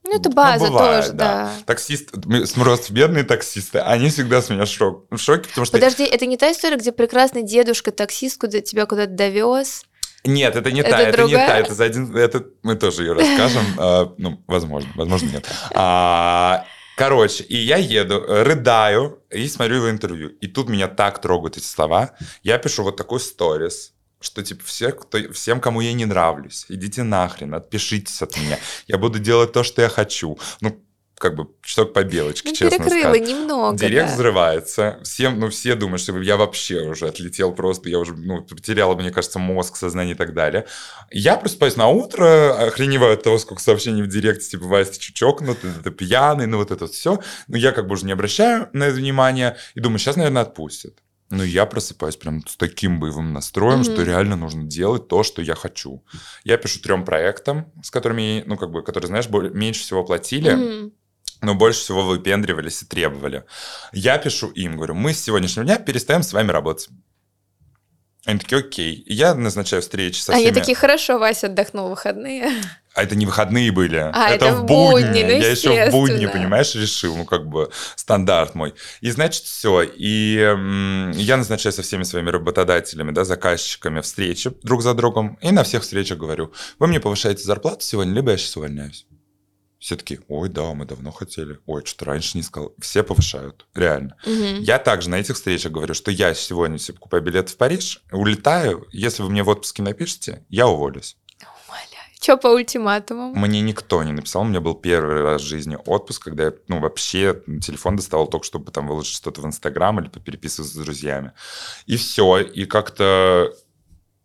Ну, это база ну, бывает, тоже, да. да. Таксисты, просто бедные таксисты, они всегда с меня в, шок, в шоке, потому что... Подожди, это не та история, где прекрасный дедушка-таксист куда, тебя куда-то довез? Нет, это не это та, это не та, это за один... Это, мы тоже ее расскажем, а, ну, возможно, возможно, нет. А, короче, и я еду, рыдаю, и смотрю его интервью, и тут меня так трогают эти слова, я пишу вот такой сторис, что, типа, все, кто, всем, кому я не нравлюсь, идите нахрен, отпишитесь от меня. Я буду делать то, что я хочу. Ну, как бы, чуток по белочке, ну, честно сказать. Перекрыло немного, Директ да. взрывается. Всем, ну, все думают, что я вообще уже отлетел просто, я уже, ну, потерял, мне кажется, мозг, сознание и так далее. Я просыпаюсь на утро, охреневаю от того, сколько сообщений в директе, типа, Вася, ты чучокнут, ты пьяный, ну, вот это вот все. Ну, я как бы уже не обращаю на это внимания и думаю, сейчас, наверное, отпустят. Ну, я просыпаюсь прям с таким боевым настроем, mm-hmm. что реально нужно делать то, что я хочу. Я пишу трем проектам, с которыми, ну, как бы, которые, знаешь, более, меньше всего платили, mm-hmm. но больше всего выпендривались и требовали. Я пишу им, говорю, мы с сегодняшнего дня перестаем с вами работать. Они такие, окей. И я назначаю встречи со всеми. Они такие, хорошо, Вася отдохнул в выходные. А это не выходные были. А, это, это в будни. будни. Ну, я еще в будни, понимаешь, решил. Ну, как бы стандарт мой. И, значит, все. И м- я назначаю со всеми своими работодателями, да, заказчиками встречи друг за другом. И на всех встречах говорю, вы мне повышаете зарплату сегодня, либо я сейчас увольняюсь. Все такие, ой, да, мы давно хотели. Ой, что-то раньше не сказал. Все повышают, реально. Угу. Я также на этих встречах говорю, что я сегодня себе покупаю билет в Париж, улетаю. Если вы мне в отпуске напишите, я уволюсь. Что по ультиматуму? Мне никто не написал. У меня был первый раз в жизни отпуск, когда я ну, вообще телефон доставал только, чтобы там выложить что-то в Инстаграм или попереписываться с друзьями. И все. И как-то...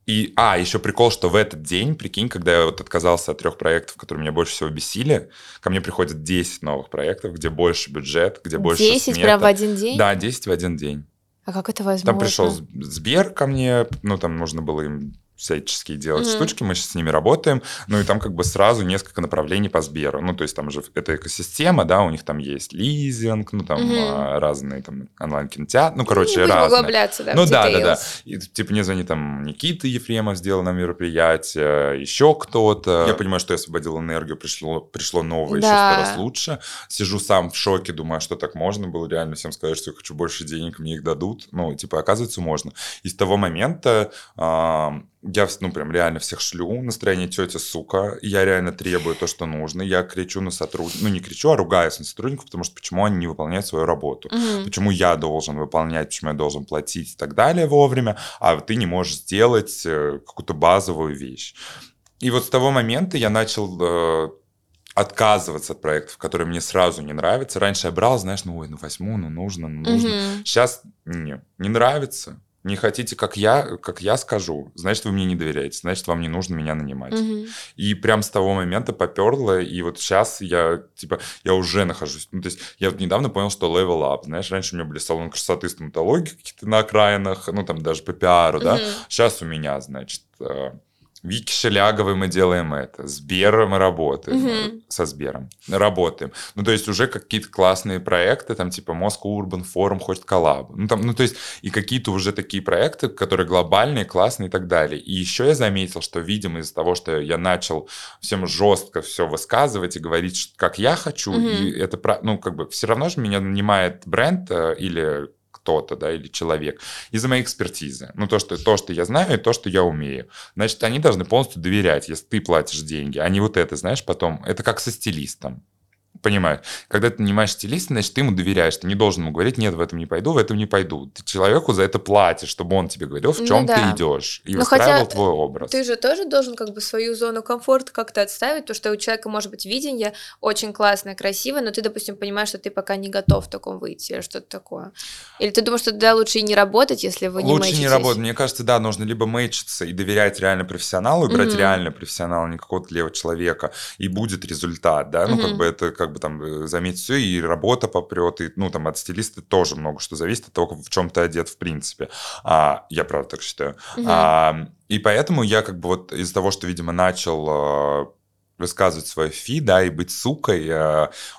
И... А, еще прикол, что в этот день, прикинь, когда я вот отказался от трех проектов, которые меня больше всего бесили, ко мне приходят десять новых проектов, где больше бюджет, где больше смета. десять прям в один день? Да, десять в один день. А как это возможно? Там пришел Сбер ко мне, ну там нужно было им... всяческие делать mm-hmm. штучки, мы сейчас с ними работаем, ну и там как бы сразу несколько направлений по Сберу, ну то есть там же эта экосистема, да, у них там есть лизинг, ну там mm-hmm. разные там онлайн-кинотеатры, ну короче не разные. Не будем углубляться, да, ну, в да, да, да. И, типа мне звонит там Никита Ефремов, сделал нам мероприятие, еще кто-то. Я понимаю, что я освободил энергию, пришло, пришло новое, да. еще сто раз лучше. Сижу сам в шоке, думаю, что так можно было реально всем сказать, что я хочу больше денег, мне их дадут, ну типа оказывается можно. И с того момента я, ну, прям реально всех шлю, настроение тетя, сука, я реально требую то, что нужно, я кричу на сотрудников, ну, не кричу, а ругаюсь на сотрудников, потому что почему они не выполняют свою работу, mm-hmm. почему я должен выполнять, почему я должен платить и так далее вовремя, а ты не можешь сделать какую-то базовую вещь. И вот с того момента я начал... отказываться от проектов, которые мне сразу не нравятся. Раньше я брал, знаешь, ну, ой, ну, возьму, ну, нужно, ну, нужно. Mm-hmm. Сейчас не, не нравится. Не хотите, как я, как я скажу, значит, вы мне не доверяете, значит, вам не нужно меня нанимать. Mm-hmm. И прям с того момента поперло, и вот сейчас я, типа, я уже нахожусь, ну, то есть, я вот недавно понял, что level up, знаешь, раньше у меня были салоны красоты, стоматологии какие-то на окраинах, ну, там, даже по пиару, mm-hmm. да, сейчас у меня, значит... Вики Шеляговой мы делаем это, Сбер мы работаем, mm-hmm. со Сбером работаем. Ну, то есть уже какие-то классные проекты, там типа Moscow Urban Forum хочет коллаб. Ну, там, ну, то есть и какие-то уже такие проекты, которые глобальные, классные и так далее. И еще я заметил, что, видимо, из-за того, что я начал всем жестко все высказывать и говорить, как я хочу, mm-hmm. и это, ну, как бы все равно же меня нанимает бренд или... кто-то, да, или человек, из-за моей экспертизы. Ну, то что, то, что я знаю, и то, что я умею. Значит, они должны полностью доверять, если ты платишь деньги. А не вот это, знаешь, потом... Это как со стилистом. понимаешь. Когда ты нанимаешь стилиста, значит, ты ему доверяешь. Ты не должен ему говорить, нет, в этом не пойду, в этом не пойду. Ты человеку за это платишь, чтобы он тебе говорил, в чем ну, да. ты идешь. И выстраивал твой образ. Ты же тоже должен как бы свою зону комфорта как-то отставить, потому что у человека может быть видение очень классное, красивое, но ты, допустим, понимаешь, что ты пока не готов в таком выйти или что-то такое. Или ты думаешь, что да, лучше и не работать, если вы не мэчитесь? Лучше не работать. Мне кажется, да, нужно либо мэчиться и доверять реально профессионалу, и брать mm-hmm. реально профессионала, не какого-то левого человека, и будет результат, да, ну, mm-hmm. как бы это, как бы там, заметь все, и работа попрет, и, ну, там, от стилиста тоже много что зависит от того, в чем ты одет, в принципе. А, я правда так считаю. Mm-hmm. А, и поэтому я, как бы, вот из-за того, что, видимо, начал... высказывать свое фи, да, и быть сукой.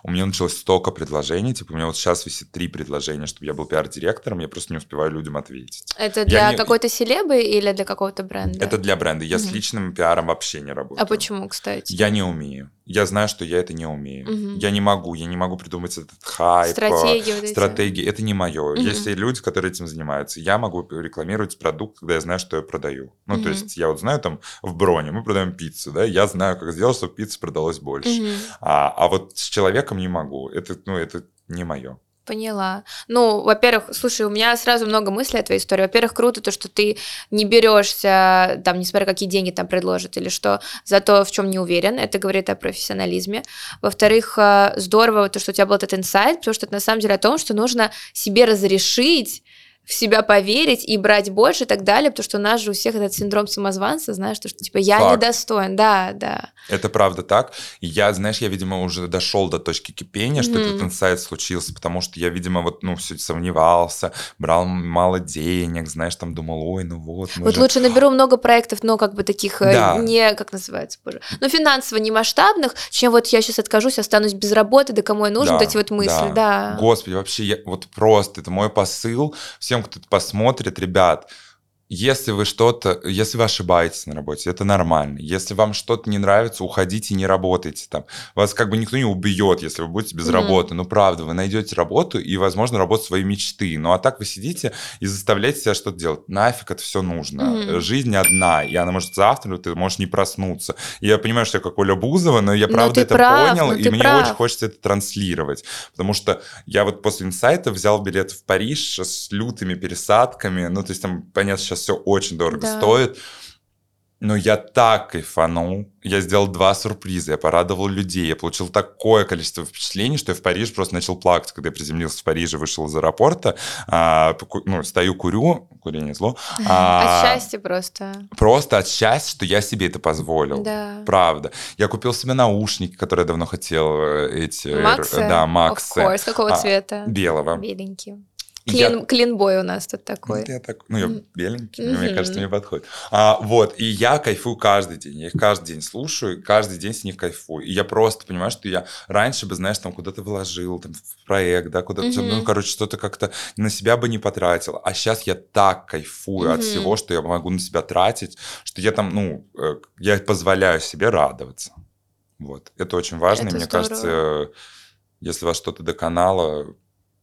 У меня началось столько предложений. Типа, у меня вот сейчас висит три предложения, чтобы я был пиар-директором, я просто не успеваю людям ответить. Это для не... какой-то селебы или для какого-то бренда? Это для бренда. Я угу. с личным пиаром вообще не работаю. А почему, кстати? Я не умею. Я знаю, что я это не умею. Угу. Я не могу. Я не могу придумать этот хайп. Стратегии. Вот стратегии. Эти. Это не мое. Угу. Есть люди, которые этим занимаются. Я могу рекламировать продукт, когда я знаю, что я продаю. Ну, угу. то есть, я вот знаю, там, в Броне мы продаем пиццу, да, я знаю, как сделать, чтобы пицца продалась больше. Mm-hmm. А, а вот с человеком не могу. Это, ну, это не мое. Поняла. Ну, во-первых, слушай, у меня сразу много мыслей о твоей истории. Во-первых, круто то, что ты не берешься, там, несмотря какие деньги там предложат, или что, за то, в чем не уверен. Это говорит о профессионализме. Во-вторых, здорово то, что у тебя был этот инсайт, потому что это на самом деле о том, что нужно себе разрешить в себя поверить и брать больше и так далее, потому что у нас же у всех этот синдром самозванца, знаешь, что, что типа я Факт. недостоин, да, да. Это правда так. Я, знаешь, я, видимо, уже дошел до точки кипения, что mm-hmm. этот инсайт случился, потому что я, видимо, вот, ну, все сомневался, брал мало денег, знаешь, там думал, ой, ну вот. Вот же... лучше наберу много проектов, но как бы таких да. не, как называется, боже, ну, финансово не масштабных, чем вот я сейчас откажусь, останусь без работы, да кому я нужен, да, вот эти вот мысли, да. да. Господи, вообще, я, вот просто, это мой посыл, все тем, кто посмотрит, ребят, если вы что-то, если вы ошибаетесь на работе, это нормально. Если вам что-то не нравится, уходите, не работайте там. Вас как бы никто не убьет, если вы будете без mm-hmm. работы. Ну, правда, вы найдете работу и, возможно, работу своей мечты. Ну, а так вы сидите и заставляете себя что-то делать. Нафиг это все нужно. Mm-hmm. Жизнь одна, и она может завтра, ты можешь не проснуться. Я понимаю, что я как Оля Бузова, но я, правда, но это прав, понял, и мне прав. очень хочется это транслировать. Потому что я вот после инсайта взял билет в Париж с лютыми пересадками. Ну, то есть там, понятно, сейчас все очень дорого да. стоит, но я так кайфанул. Я сделал два сюрприза, я порадовал людей, я получил такое количество впечатлений, что я в Париж просто начал плакать, когда я приземлился в Париже, вышел из аэропорта, а, ну, стою, курю, курение зло. А, от счастья просто. Просто от счастья, что я себе это позволил. Да. Правда. Я купил себе наушники, которые я давно хотел. Эти, Максы? Да, Максы. Of course. Какого а, цвета? Белого. Беленький. Клин, я... Клинбой у нас тут такой. Вот я так... Ну, я беленький, mm-hmm. мне кажется, мне подходит. А, вот, и я кайфую каждый день. Я их каждый день слушаю, каждый день с них кайфую. И я просто понимаю, что я раньше бы, знаешь, там куда-то вложил, там, в проект, да, куда-то, mm-hmm. ну, короче, что-то как-то на себя бы не потратил. А сейчас я так кайфую mm-hmm. от всего, что я могу на себя тратить, что я там, ну, я позволяю себе радоваться. Вот, это очень важно. Это и мне здорово. Кажется, если вас что-то доконало...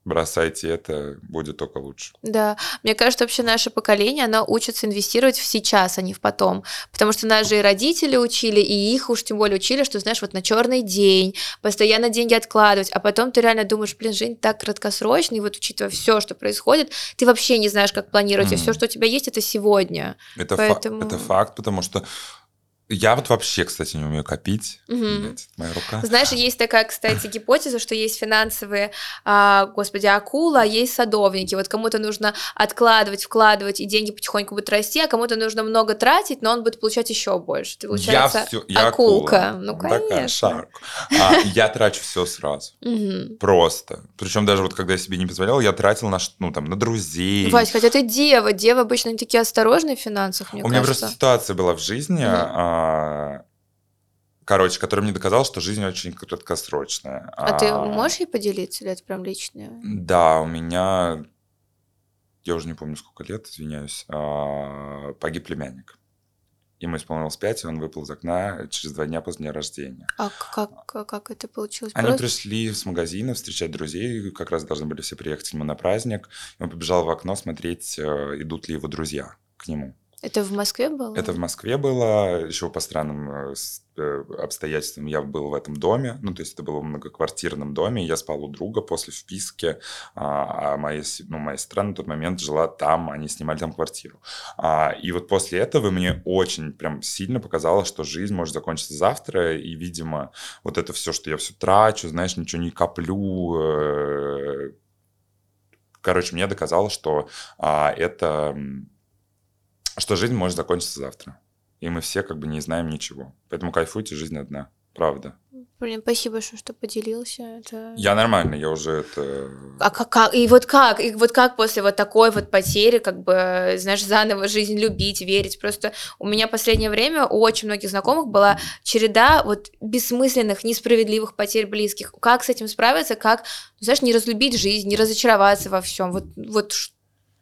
бросайте это, будет только лучше. Да, мне кажется, вообще наше поколение, оно учится инвестировать в сейчас, а не в потом, потому что нас же и родители учили, и их уж тем более учили, что, знаешь, вот на черный день, постоянно деньги откладывать, а потом ты реально думаешь, блин, жизнь так краткосрочная, и вот учитывая все, что происходит, ты вообще не знаешь, как планировать, mm-hmm. и все, что у тебя есть, это сегодня. Это, Поэтому... фа- это факт, потому что я вот вообще, кстати, не умею копить. Угу. Блять, моя рука. Знаешь, есть такая, кстати, гипотеза, что есть финансовые, а, господи, акула, а есть садовники. Вот кому-то нужно откладывать, вкладывать, и деньги потихоньку будут расти, а кому-то нужно много тратить, но он будет получать еще больше. Ты получается я все, я акулка. акула. Ну, конечно. Такая шарк. А, я трачу все сразу. Угу. Просто. Причем даже вот когда я себе не позволял, я тратил на, ну, там, на друзей. Вась, хотя ты дева. Девы обычно такие осторожные в финансах, мне У кажется. У меня просто ситуация была в жизни, угу. короче, который мне доказал, что жизнь очень краткосрочная. А, а ты можешь ей поделиться, или это прям личное? Да, у меня, я уже не помню, сколько лет, извиняюсь, погиб племянник. Ему исполнилось пять, и он выпал из окна через два дня после дня рождения. А как, как это получилось? Они Просто? пришли с магазина встречать друзей, как раз должны были все приехать к нему на праздник. Он побежал в окно смотреть, идут ли его друзья к нему. Это в Москве было? Это в Москве было. Еще по странным обстоятельствам я был в этом доме. Ну, то есть это было в многоквартирном доме. Я спал у друга после вписки. А моя, ну, моя сестра на тот момент жила там. Они снимали там квартиру. И вот после этого мне очень прям сильно показалось, что жизнь может закончиться завтра. И, видимо, вот это все, что я все трачу, знаешь, ничего не коплю. Короче, мне доказало, что это... что жизнь может закончиться завтра. И мы все как бы не знаем ничего. Поэтому кайфуйте, жизнь одна. Правда. Блин, спасибо большое, что поделился. Это... Я нормально, я уже это... А как, как? И вот как? И вот как после вот такой вот потери, как бы, знаешь, заново жизнь любить, верить? Просто у меня в последнее время у очень многих знакомых была череда вот бессмысленных, несправедливых потерь близких. Как с этим справиться? Как, знаешь, не разлюбить жизнь, не разочароваться во всем? Вот, вот что?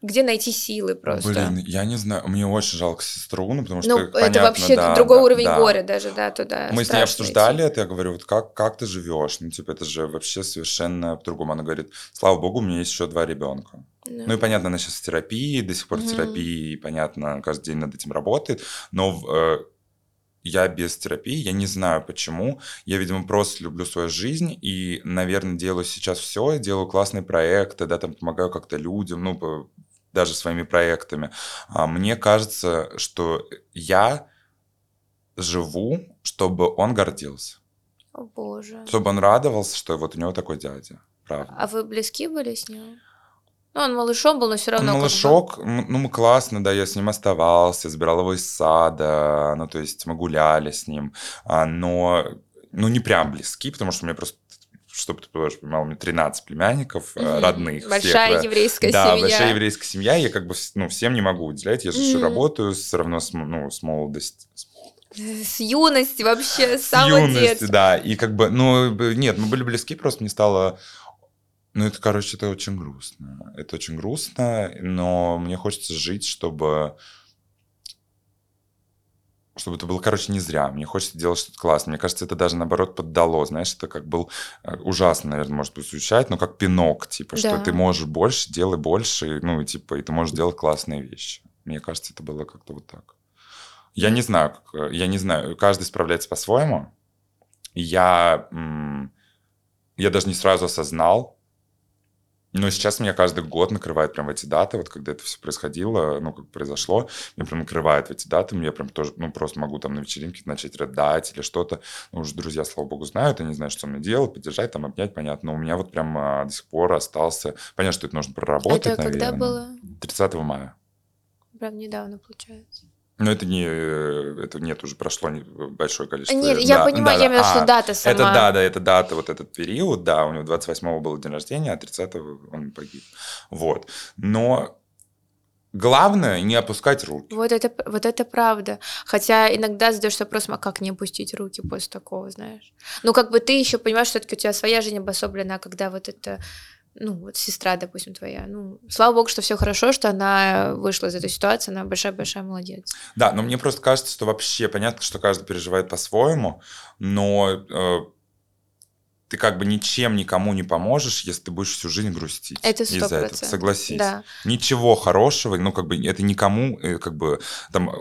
Где найти силы просто? Блин, я не знаю. Мне очень жалко сестру, ну, потому что, ну, понятно, это вообще да, другой да, уровень да. горя даже, да, туда. Мы с ней обсуждали это, я говорю, вот как, как ты живешь? Ну, типа, это же вообще совершенно по-другому. Она говорит, слава богу, у меня есть еще два ребенка. Yeah. Ну и понятно, она сейчас в терапии, до сих пор mm-hmm. в терапии, понятно, каждый день над этим работает, но... Э, я без терапии, я не знаю почему. Я, видимо, просто люблю свою жизнь и, наверное, делаю сейчас все, делаю классные проекты, да, там помогаю как-то людям, ну, даже своими проектами. А мне кажется, что я живу, чтобы он гордился. О, боже. Чтобы он радовался, что вот у него такой дядя. Правда. А вы близки были с ним? Ну, он малышом был, но все равно... Он малышок, как бы... ну, мы классно, да, я с ним оставался, забирал его из сада, ну, то есть мы гуляли с ним, но, ну, не прям близки, потому что у меня просто, чтобы ты понимал, у меня тринадцать племянников mm-hmm. родных. Большая всех, еврейская да, семья. Да, большая еврейская семья, я как бы, ну, всем не могу уделять, я же еще mm-hmm. работаю, все равно, с, ну, с молодости... С юности вообще, с самого детства. С юности, да, и как бы, ну, нет, мы были близки, просто мне стало... Ну, это, короче, это очень грустно. Это очень грустно, но мне хочется жить, чтобы... Чтобы это было, короче, не зря. Мне хочется делать что-то классное. Мне кажется, это даже, наоборот, поддало. Знаешь, это как был... Ужасно, наверное, может быть, звучать, но как пинок, типа, да. Что ты можешь больше, делай больше, ну, и типа, и ты можешь делать классные вещи. Мне кажется, это было как-то вот так. Я не знаю, как... я не знаю. Каждый справляется по-своему. Я... Я даже не сразу осознал, но сейчас меня каждый год накрывает прям в эти даты, вот когда это все происходило, ну, как произошло, меня прям накрывает в эти даты, я прям тоже, ну, просто могу там на вечеринке начать рыдать или что-то, ну, уже друзья, слава богу, знают, они знают, что мне делать, поддержать, там, обнять, понятно, но у меня вот прям а, до сих пор остался, понятно, что это нужно проработать, это наверное. Это когда было? тридцатого мая. Прям недавно, получается. Но это не... Это нет, уже прошло большое количество... Нет, да, я понимаю, да, я имею в виду, что дата сама. Это, да, да, это дата, вот этот период, да, у него двадцать восьмого был день рождения, а тридцатого он погиб. Вот. Но... Главное, не опускать руки. Вот это, вот это правда. Хотя иногда задаешь вопрос, а как не опустить руки после такого, знаешь? Ну, как бы ты еще понимаешь, что все-таки у тебя своя жизнь обособлена, когда вот это... Ну, вот сестра, допустим, твоя. Ну, слава богу, что все хорошо, что она вышла из этой ситуации, она большая-большая молодец. Да, но мне просто кажется, что вообще понятно, что каждый переживает по-своему, но э, ты как бы ничем никому не поможешь, если ты будешь всю жизнь грустить. Это сто процентов. Из-за этого, согласись. Да. Ничего хорошего, ну, как бы это никому, как бы, там,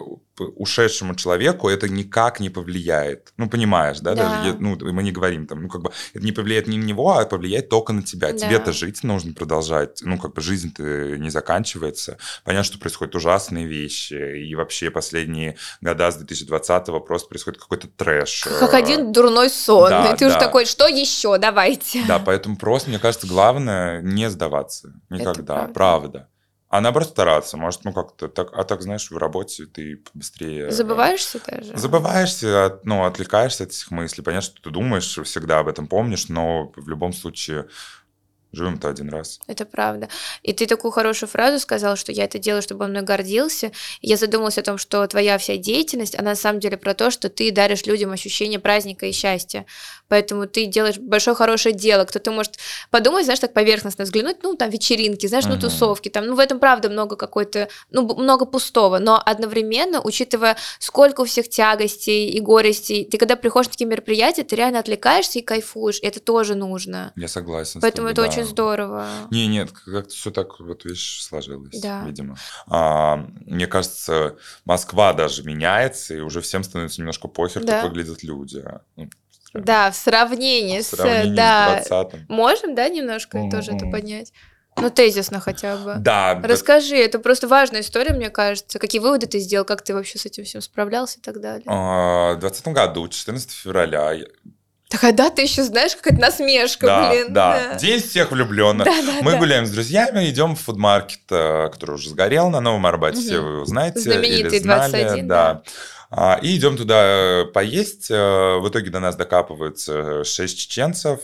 ушедшему человеку это никак не повлияет. Ну, понимаешь, да? Да. Даже, ну, мы не говорим там, ну, как бы, это не повлияет ни на него, а повлияет только на тебя. Да. Тебе-то жить нужно продолжать. Ну, как бы, жизнь-то не заканчивается. Понятно, что происходят ужасные вещи, и вообще последние года с две тысячи двадцатого просто происходит какой-то трэш. Как один дурной сон. Да, и ты да. уже такой, что еще? Давайте. Да, поэтому просто, мне кажется, главное не сдаваться. Никогда. Правда. правда. А наоборот стараться, может, ну как-то так, а так, знаешь, в работе ты быстрее... Забываешься даже? Забываешься, от, ну, отвлекаешься от этих мыслей. Понятно, что ты думаешь, всегда об этом помнишь, но в любом случае живем-то один раз. Это правда. И ты такую хорошую фразу сказал, что я это делаю, чтобы он мной гордился. И я задумалась о том, что твоя вся деятельность, она на самом деле про то, что ты даришь людям ощущение праздника и счастья. поэтому ты делаешь большое хорошее дело. Кто-то может подумать, знаешь, так поверхностно взглянуть, ну, там, вечеринки, знаешь, ну, тусовки, там, ну, в этом, правда, много какой-то, ну, много пустого, но одновременно, учитывая, сколько у всех тягостей и горестей, ты, когда приходишь на такие мероприятия, ты реально отвлекаешься и кайфуешь, и это тоже нужно. Я согласен. Поэтому тобой, это да. очень здорово. Не, нет, как-то все так, вот, видишь, сложилось, да. видимо. А, мне кажется, Москва даже меняется, и уже всем становится немножко похер, да. как выглядят люди. Да, в сравнении, в сравнении с, да. с двадцатым. Можем, да, немножко mm-hmm. тоже это поднять? Ну, тезисно хотя бы. Да. Расскажи, да. это просто важная история, мне кажется. Какие выводы ты сделал, как ты вообще с этим всем справлялся и так далее? В двадцатом году, четырнадцатого февраля... Такая дата еще, знаешь, какая-то насмешка, да, блин. Да, да. День всех влюбленных. Да, да, мы да. гуляем с друзьями, идем в фудмаркет, который уже сгорел на Новом Арбате, угу. все вы знаете. Знаменитый двадцать один, да. да. И идем туда поесть. В итоге до нас докапываются шесть чеченцев,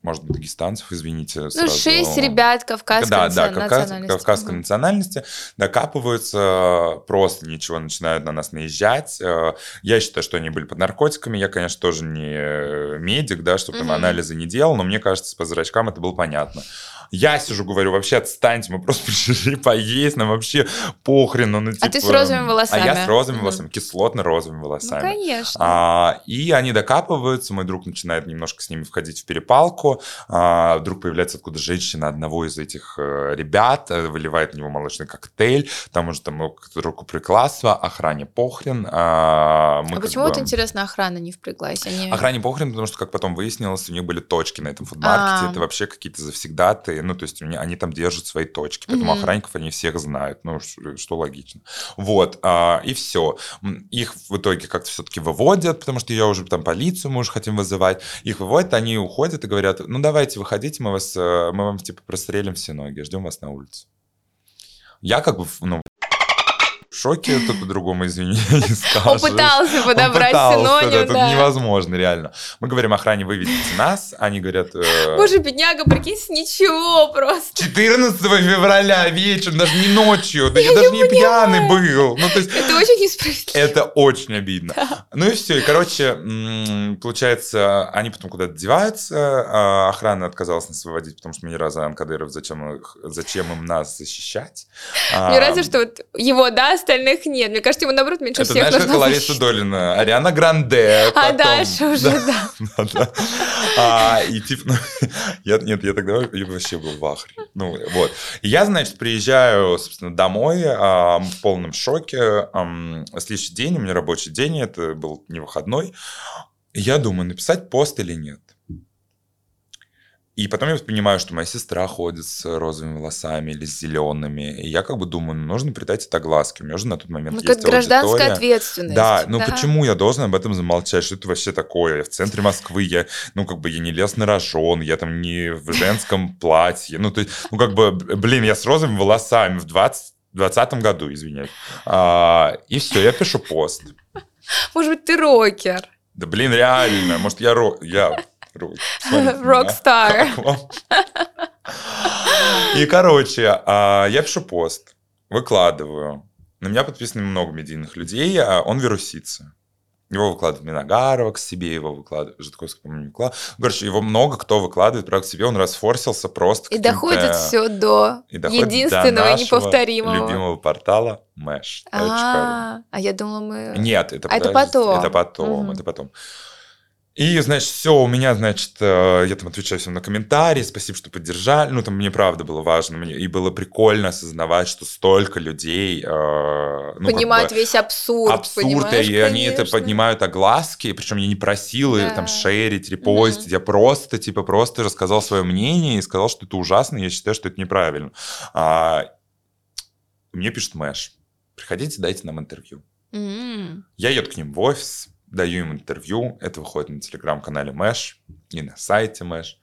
может быть, дагестанцев, извините. Ну, сразу. шесть ребят кавказской да, наци... да, кавказ... национальности. кавказской угу. национальности докапываются, просто ничего, начинают на нас наезжать. Я считаю, что они были под наркотиками. Я, конечно, тоже не медик, да, чтобы там угу. анализы не делал, но мне кажется, по зрачкам это было понятно. Я сижу, говорю, вообще отстаньте, мы просто пришли поесть, нам вообще похрен. Ну, ну, типа... А ты с розовыми волосами. А я с розовыми mm-hmm. волосами, кислотно-розовыми волосами. Ну, конечно. А, и они докапываются, мой друг начинает немножко с ними входить в перепалку, а, вдруг появляется откуда женщина одного из этих ребят, выливает в него молочный коктейль, там уже там рукоприкладство, охране похрен. А, а почему бы... вот, интересно, охрана не впряглась? Они... Охране похрен, потому что, как потом выяснилось, у них были точки на этом фудмаркете, А-а-а. это вообще какие-то завсегдаты. Ну, то есть, они там держат свои точки, поэтому mm-hmm. охранников они всех знают, ну, что, что логично. Вот, а, и все. Их в итоге как-то все-таки выводят, потому что я уже там полицию, мы уже хотим вызывать. Их выводят, они уходят и говорят, ну, давайте, выходите, мы, вас, мы вам, типа, прострелим все ноги, ждем вас на улице. Я как бы, ну... в шоке, то по-другому, извини, не скажешь. Он пытался подобрать синоним, да. Тут невозможно, реально. Мы говорим охране, выведите нас, они говорят... Боже, бедняга, прикинь, с ничего просто. четырнадцатого февраля вечером, даже не ночью, да я даже не пьяный был. Это очень несправедливо. Это очень обидно. Ну и все, и, короче, получается, они потом куда-то деваются, охрана отказалась нас выводить, потому что мне раза Анкадыров, зачем им нас защищать. Мне раза, что вот его, да, остальных нет. Мне кажется, ему, наоборот, меньше это, всех нужно. Это, знаешь, как Лариса Долина, Ариана Гранде. А потом... дальше уже, да. да. да, да. А, и типа, ну, я, нет, я тогда я вообще был в ахре. Ну, вот. И я, значит, приезжаю, собственно, домой а, в полном шоке. А, следующий день, у меня рабочий день, это был не выходной. Я думаю, написать пост или нет. И потом я понимаю, что моя сестра ходит с розовыми волосами или с зелеными. И я как бы думаю, ну, нужно придать это глазки. У меня же на тот момент ну, есть аудитория. Гражданская ответственность. Да, ну да. Почему я должен об этом замолчать? Что это вообще такое? Я в центре Москвы, я, ну, как бы, я не лес нарожен, я там не в женском платье. Ну, то есть, ну, как бы, блин, я с розовыми волосами в двадцатом году, извиняюсь. А, и все, я пишу пост. Может быть, ты рокер? Да, блин, реально. Может, я рок... Я... Рокстар. И, короче, я пишу пост, выкладываю. На меня подписано много медийных людей, а он вирусится. Его выкладывает Миногарова, к себе его выкладывает, Житковский, по-моему, не выкладывает. Короче, его много кто выкладывает, правда, к себе он расфорсился просто. И доходит все до и доходит единственного и неповторимого любимого портала Мэш. А я думала, мы... Нет, это потом. Это потом, это потом. И, значит, все, у меня, значит, я там отвечаю всем на комментарии, спасибо, что поддержали. Ну, там мне правда было важно, мне и было прикольно осознавать, что столько людей... Э, ну, понимают как бы, весь абсурд, абсурд, и конечно. Они это поднимают огласки, причем я не просил да. их там шерить, репостить, mm-hmm. я просто, типа, просто рассказал свое мнение и сказал, что это ужасно, я считаю, что это неправильно. А, мне пишет Мэш, приходите, дайте нам интервью. Mm-hmm. Я еду к ним в офис. Даю им интервью, это выходит на телеграм-канале Мэш и на сайте Мэш.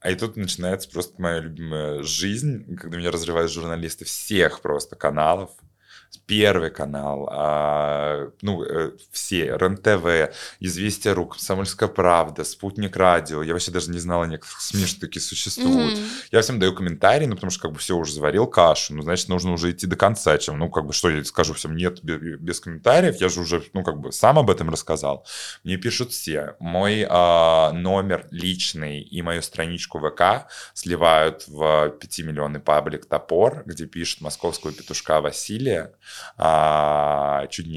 А и тут начинается просто моя любимая жизнь, когда меня разрывают журналисты всех просто каналов. Первый канал, а, ну, все, РЕН-ТВ, «Известия РУ», «Комсомольская правда», «Спутник радио». Я вообще даже не знала некоторых СМИ, что такие существуют. Mm-hmm. Я всем даю комментарии, ну, потому что как бы все, уже заварил кашу, ну, значит, нужно уже идти до конца, чем, ну, как бы, что я скажу всем, нет, без комментариев, я же уже, ну, как бы, сам об этом рассказал. Мне пишут все. Мой а, номер личный и мою страничку ВК сливают в пятимиллионный паблик «Топор», где пишут московского петушка Василия. А, чуть не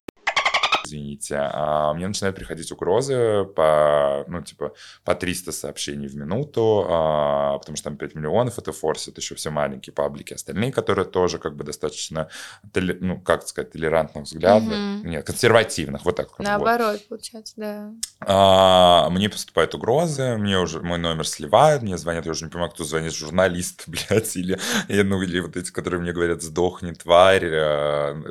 извините, а, мне начинают приходить угрозы по, ну, типа, по триста сообщений в минуту, а, потому что там пять миллионов, это форсит еще все маленькие паблики, остальные, которые тоже как бы достаточно, толер, ну, как сказать, толерантных взглядов, угу. Нет, консервативных, вот так. Наоборот, вот. Получается, да. А, мне поступают угрозы, мне уже мой номер сливают, мне звонят, я уже не понимаю, кто звонит, журналист, блядь, или, ну, или вот эти, которые мне говорят, сдохни, тварь,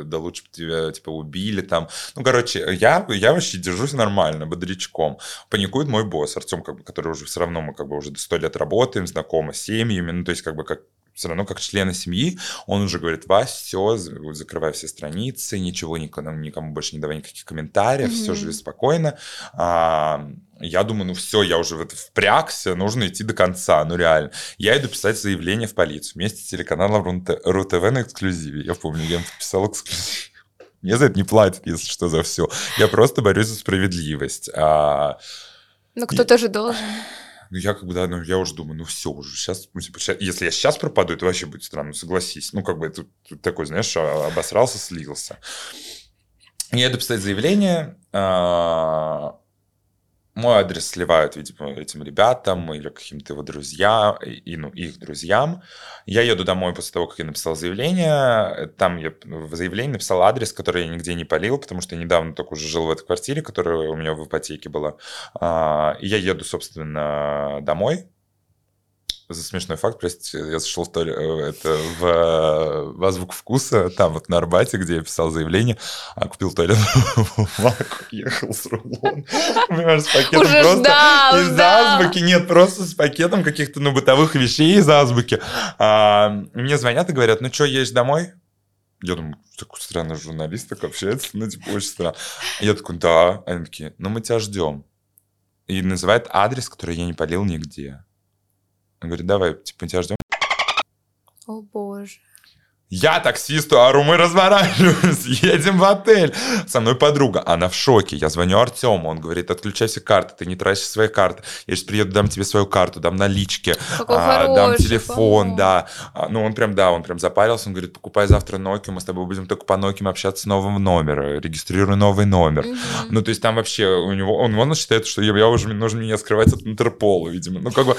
да лучше бы тебя, типа, убили там, ну, короче, Короче, я, я вообще держусь нормально, бодрячком. Паникует мой босс, Артем, как бы, который уже все равно мы как бы уже сто лет работаем, знакомы с семьями, ну, то есть как бы как... все равно как члены семьи, он уже говорит: Вась, все, закрывай все страницы, ничего никому, никому больше не давай никаких комментариев, mm-hmm. все, живи спокойно. А, я думаю, ну все, я уже в это впрягся, нужно идти до конца, ну реально. Я иду писать заявление в полицию вместе с телеканалом РУ-ТВ на эксклюзиве. Я помню, я писал эксклюзив. Мне за это не платят, если что, за все. Я просто борюсь за справедливость. А... Ну, кто-то и... же должен. Ну, я как бы, да, ну, я уже думаю, ну, все, уже сейчас, ну, типа, сейчас... Если я сейчас пропаду, это вообще будет странно, согласись. Ну, как бы, это такой, знаешь, обосрался, слился. Я иду писать заявление... А... Мой адрес сливают, видимо, этим ребятам или каким-то его друзьям, и, ну, их друзьям. Я еду домой после того, как я написал заявление. Там я в заявлении написал адрес, который я нигде не палил, потому что я недавно только уже жил в этой квартире, которая у меня в ипотеке была. И я еду, собственно, домой. За смешной факт, простите, я зашел в, это, в, во «Звук вкуса», там вот на Арбате, где я писал заявление, а купил туалетную бумагу, ехал с рулон, понимаешь, с пакетом уже просто ждал, из ждал. Азбуки, нет, просто с пакетом каких-то, ну, бытовых вещей из азбуки. А, мне звонят и говорят: ну что, едешь домой? Я думаю, такой странный журналист так общается, ну, типа, очень странно. Я такой: да. Они такие: ну, мы тебя ждем. И называют адрес, который я не палил нигде. Он говорит: давай, типа, тебя ждем. О, боже. Я таксисту ору: мы разворачиваемся, едем в отель. Со мной подруга, она в шоке. Я звоню Артему, он говорит: отключай все карты, ты не трачишь свои карты. Я сейчас приеду, дам тебе свою карту, дам налички, а, дам телефон, по-моему. Да. А, ну, он прям, да, он прям запарился, он говорит: покупай завтра Nokia, мы с тобой будем только по Nokia общаться с новым номером, регистрируй новый номер. Угу. Ну, то есть там вообще у него, он, он считает, что я, я уже, нужно меня скрывать от Интерпола, видимо. Ну, как бы,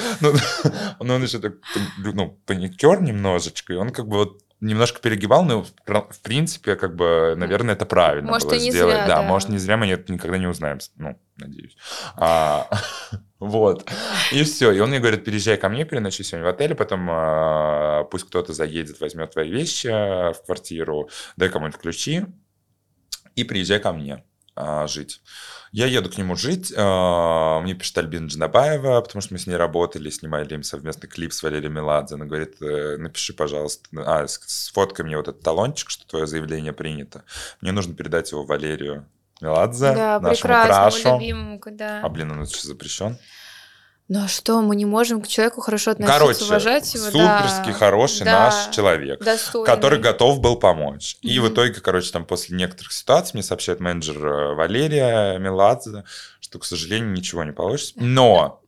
ну, он еще так, ну, паникер немножечко, и он как бы вот немножко перегибал, но в принципе, как бы, наверное, это правильно может, было и не сделать. Зря, да, да, может, не зря, мы это никогда не узнаем. Ну, надеюсь. А, вот. И все. И он мне говорит: переезжай ко мне, переночи сегодня в отеле, потом а, пусть кто-то заедет, возьмет твои вещи в квартиру, дай кому-нибудь ключи и приезжай ко мне а, жить. Я еду к нему жить, мне пишет Альбина Джанабаева, потому что мы с ней работали, снимали им совместный клип с Валерием Меладзе. Она говорит: напиши, пожалуйста, а, сфоткай мне вот этот талончик, что твое заявление принято. Мне нужно передать его Валерию Меладзе, да, нашему крашу. Любимому, да. А, блин, он сейчас запрещен. Ну а что, мы не можем к человеку хорошо относиться, короче, уважать его? Короче, суперский, да, хороший, да, наш человек, достойный, который готов был помочь. Mm-hmm. И в итоге, короче, там после некоторых ситуаций мне сообщает менеджер Валерия Меладзе, что, к сожалению, ничего не получится. Но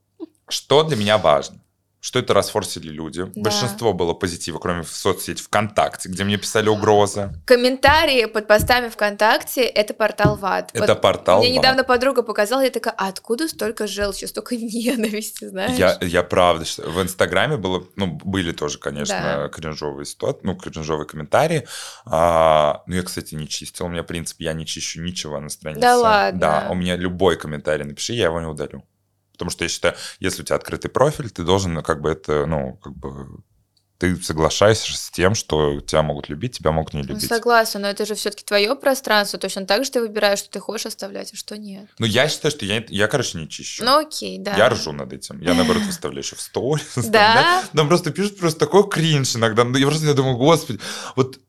что для меня важно? Что это расфорсили люди. Да. Большинство было позитива, кроме в соцсети ВКонтакте, где мне писали угрозы. Комментарии под постами ВКонтакте — это портал ВАД. Это вот портал мне ВАД. Мне недавно подруга показала, я такая: а откуда столько желчи, столько ненависти, знаешь? Я, я правда, что в Инстаграме было, ну, были тоже, конечно, да, кринжовые ситуации, ну, кринжовые комментарии. А, ну, я, кстати, не чистил. У меня принцип: я не чищу ничего на странице. Да ладно? Да, у меня любой комментарий напиши, я его не удалю. Потому что я считаю, если у тебя открытый профиль, ты должен как бы это, ну, как бы... Ты соглашаешься с тем, что тебя могут любить, тебя могут не любить. Ну, согласна, но это же все-таки твое пространство. Точно так же ты выбираешь, что ты хочешь оставлять, а что нет. Ну, я считаю, что я, я короче, не чищу. Ну, окей, да. Я ржу над этим. Я, наоборот, выставляю еще в сторис. Да? Там просто пишут просто такой кринж иногда. Я просто думаю: господи, вот...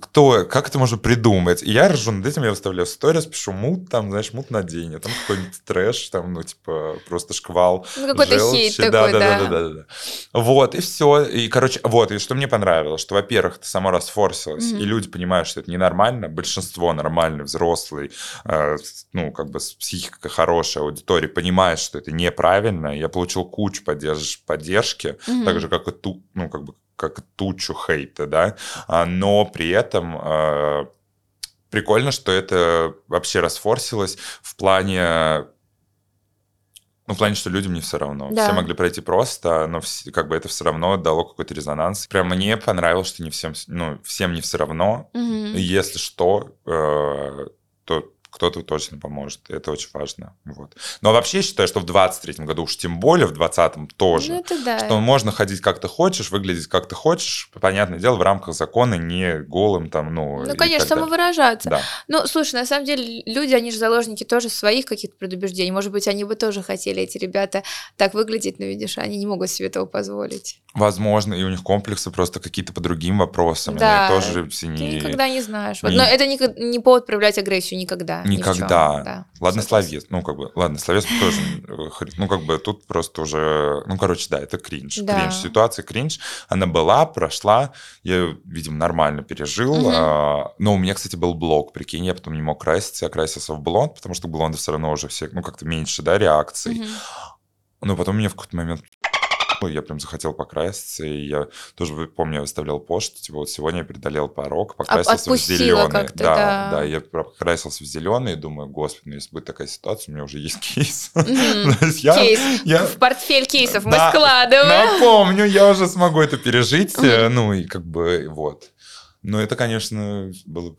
кто, как это можно придумать? И я ржу над этим, я выставляю в сторис, пишу мут, там, знаешь, мут на день, а там какой-нибудь трэш, там, ну, типа, просто шквал. Ну, какой-то хейт такой, да, да, да. да, да, да, да. Вот, и все. И, короче, вот, и что мне понравилось, что, во-первых, ты сама расфорсилась, mm-hmm. и люди понимают, что это ненормально, большинство нормальных, взрослых, э, ну, как бы с психикой хорошей аудитории понимает, что это неправильно. Я получил кучу поддерж- поддержки, mm-hmm. так же, как и ту, ну, как бы, как тучу хейта, да, но при этом э, прикольно, что это вообще расфорсилось в плане, ну, в плане, что людям не все равно. Да. Все могли пройти просто, но все, как бы это все равно дало какой-то резонанс. Прям мне понравилось, что не всем, ну, всем не все равно. Угу. Если что, э, то кто-то точно поможет. Это очень важно. Вот. Но вообще считаю, что в двадцать третьем году, уж тем более в двадцатом тоже, ну, это да. что можно ходить как ты хочешь, выглядеть как ты хочешь, понятное дело, в рамках закона, не голым там, ну... Ну, конечно, самовыражаться. Да. Ну, слушай, на самом деле люди, они же заложники тоже своих каких-то предубеждений. Может быть, они бы тоже хотели, эти ребята, так выглядеть, но, видишь, они не могут себе этого позволить. Возможно, и у них комплексы просто какие-то по другим вопросам. Да, тоже ты не... никогда не знаешь. Не... Вот. Но это не, не повод проявлять агрессию никогда. Никогда. Ни да. Ладно, словес. Ну, как бы, ладно, словес тоже. Ну, как бы, тут просто уже... Ну, короче, да, это кринж. Да. Кринж. Ситуация кринж. Она была, прошла. Я ее, видимо, нормально пережил. Угу. А, но у меня, кстати, был блок, прикинь. Я потом не мог краситься. Я красился в блонд, потому что блонды все равно уже все... Ну, как-то меньше, да, реакций. Угу. Но потом мне в какой-то момент... Я прям захотел покраситься, и я тоже, помню, я выставлял пост, что типа, вот сегодня я преодолел порог, покрасился Отпустила в зеленый. Да, да, да, я покрасился в зеленый, и думаю, господи, ну если будет такая ситуация, у меня уже есть кейс. В портфель кейсов мы складываем. Напомню, я уже смогу это пережить, ну и как бы вот. Но это, конечно, было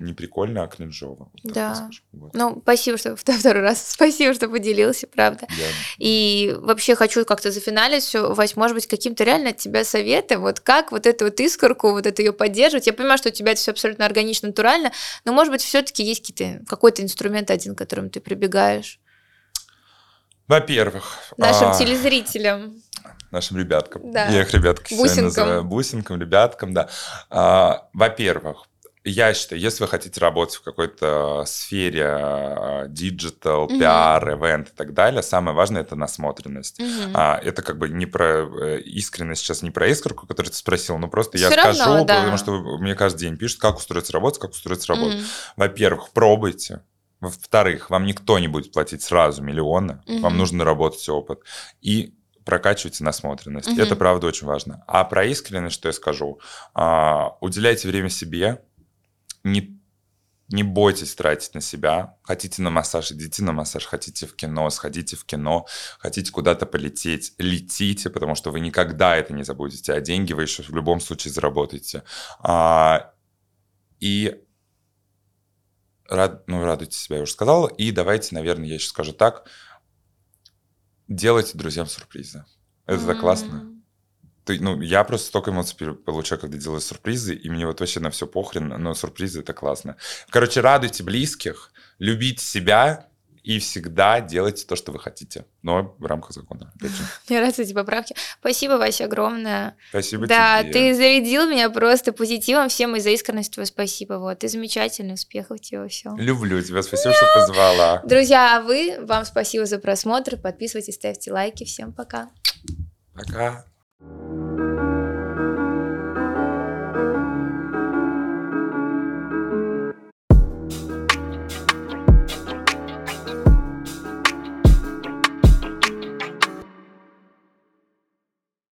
не прикольно, а кринжово. Да. Вот. Ну, спасибо, что второй раз. Спасибо, что поделился, правда. Я... И вообще хочу как-то зафиналить все. Вась, может быть, каким-то реально от тебя советом, вот как вот эту вот искорку, вот это ее поддерживать. Я понимаю, что у тебя это все абсолютно органично, натурально, но, может быть, все-таки есть какие-то, какой-то инструмент один, к которому ты прибегаешь? Во-первых... Нашим а... телезрителям. Нашим ребяткам. Да. Я их ребятки сегодня называю. Бусинкам, ребяткам, да. А, во-первых, я считаю, если вы хотите работать в какой-то сфере диджитал, uh-huh. пиар, ивент и так далее, самое важное – это насмотренность. Uh-huh. А, это как бы не про искренность, сейчас не про искорку, которую ты спросил, но просто Все я равно, скажу, да. потому что мне каждый день пишут, как устроиться работать, как устроиться работать. Uh-huh. Во-первых, пробуйте. Во-вторых, вам никто не будет платить сразу миллионы, uh-huh. вам нужно наработать опыт. И прокачивайте насмотренность. Uh-huh. Это, правда, очень важно. А про искренность, что я скажу, а, уделяйте время себе. Не, не бойтесь тратить на себя. Хотите на массаж, идите на массаж. Хотите в кино, сходите в кино. Хотите куда-то полететь, летите, потому что вы никогда это не забудете. А деньги вы еще в любом случае заработаете. А, и рад, ну, радуйте себя, я уже сказал. И давайте, наверное, я еще скажу так. Делайте друзьям сюрпризы. Это так классно. Ну, я просто столько эмоций получаю, когда делаю сюрпризы, и мне вот вообще на все похрен, но сюрпризы – это классно. Короче, радуйте близких, любите себя и всегда делайте то, что вы хотите, но в рамках закона. Мне нравятся эти поправки. Спасибо, Вася, огромное. Спасибо да, тебе. Да, ты зарядил меня просто позитивом всем и за искренность твою спасибо. Вот. Ты замечательный, успехов тебе во всем. Люблю тебя, спасибо, что позвала. Друзья, а вы, вам спасибо за просмотр, подписывайтесь, ставьте лайки, всем пока. Пока.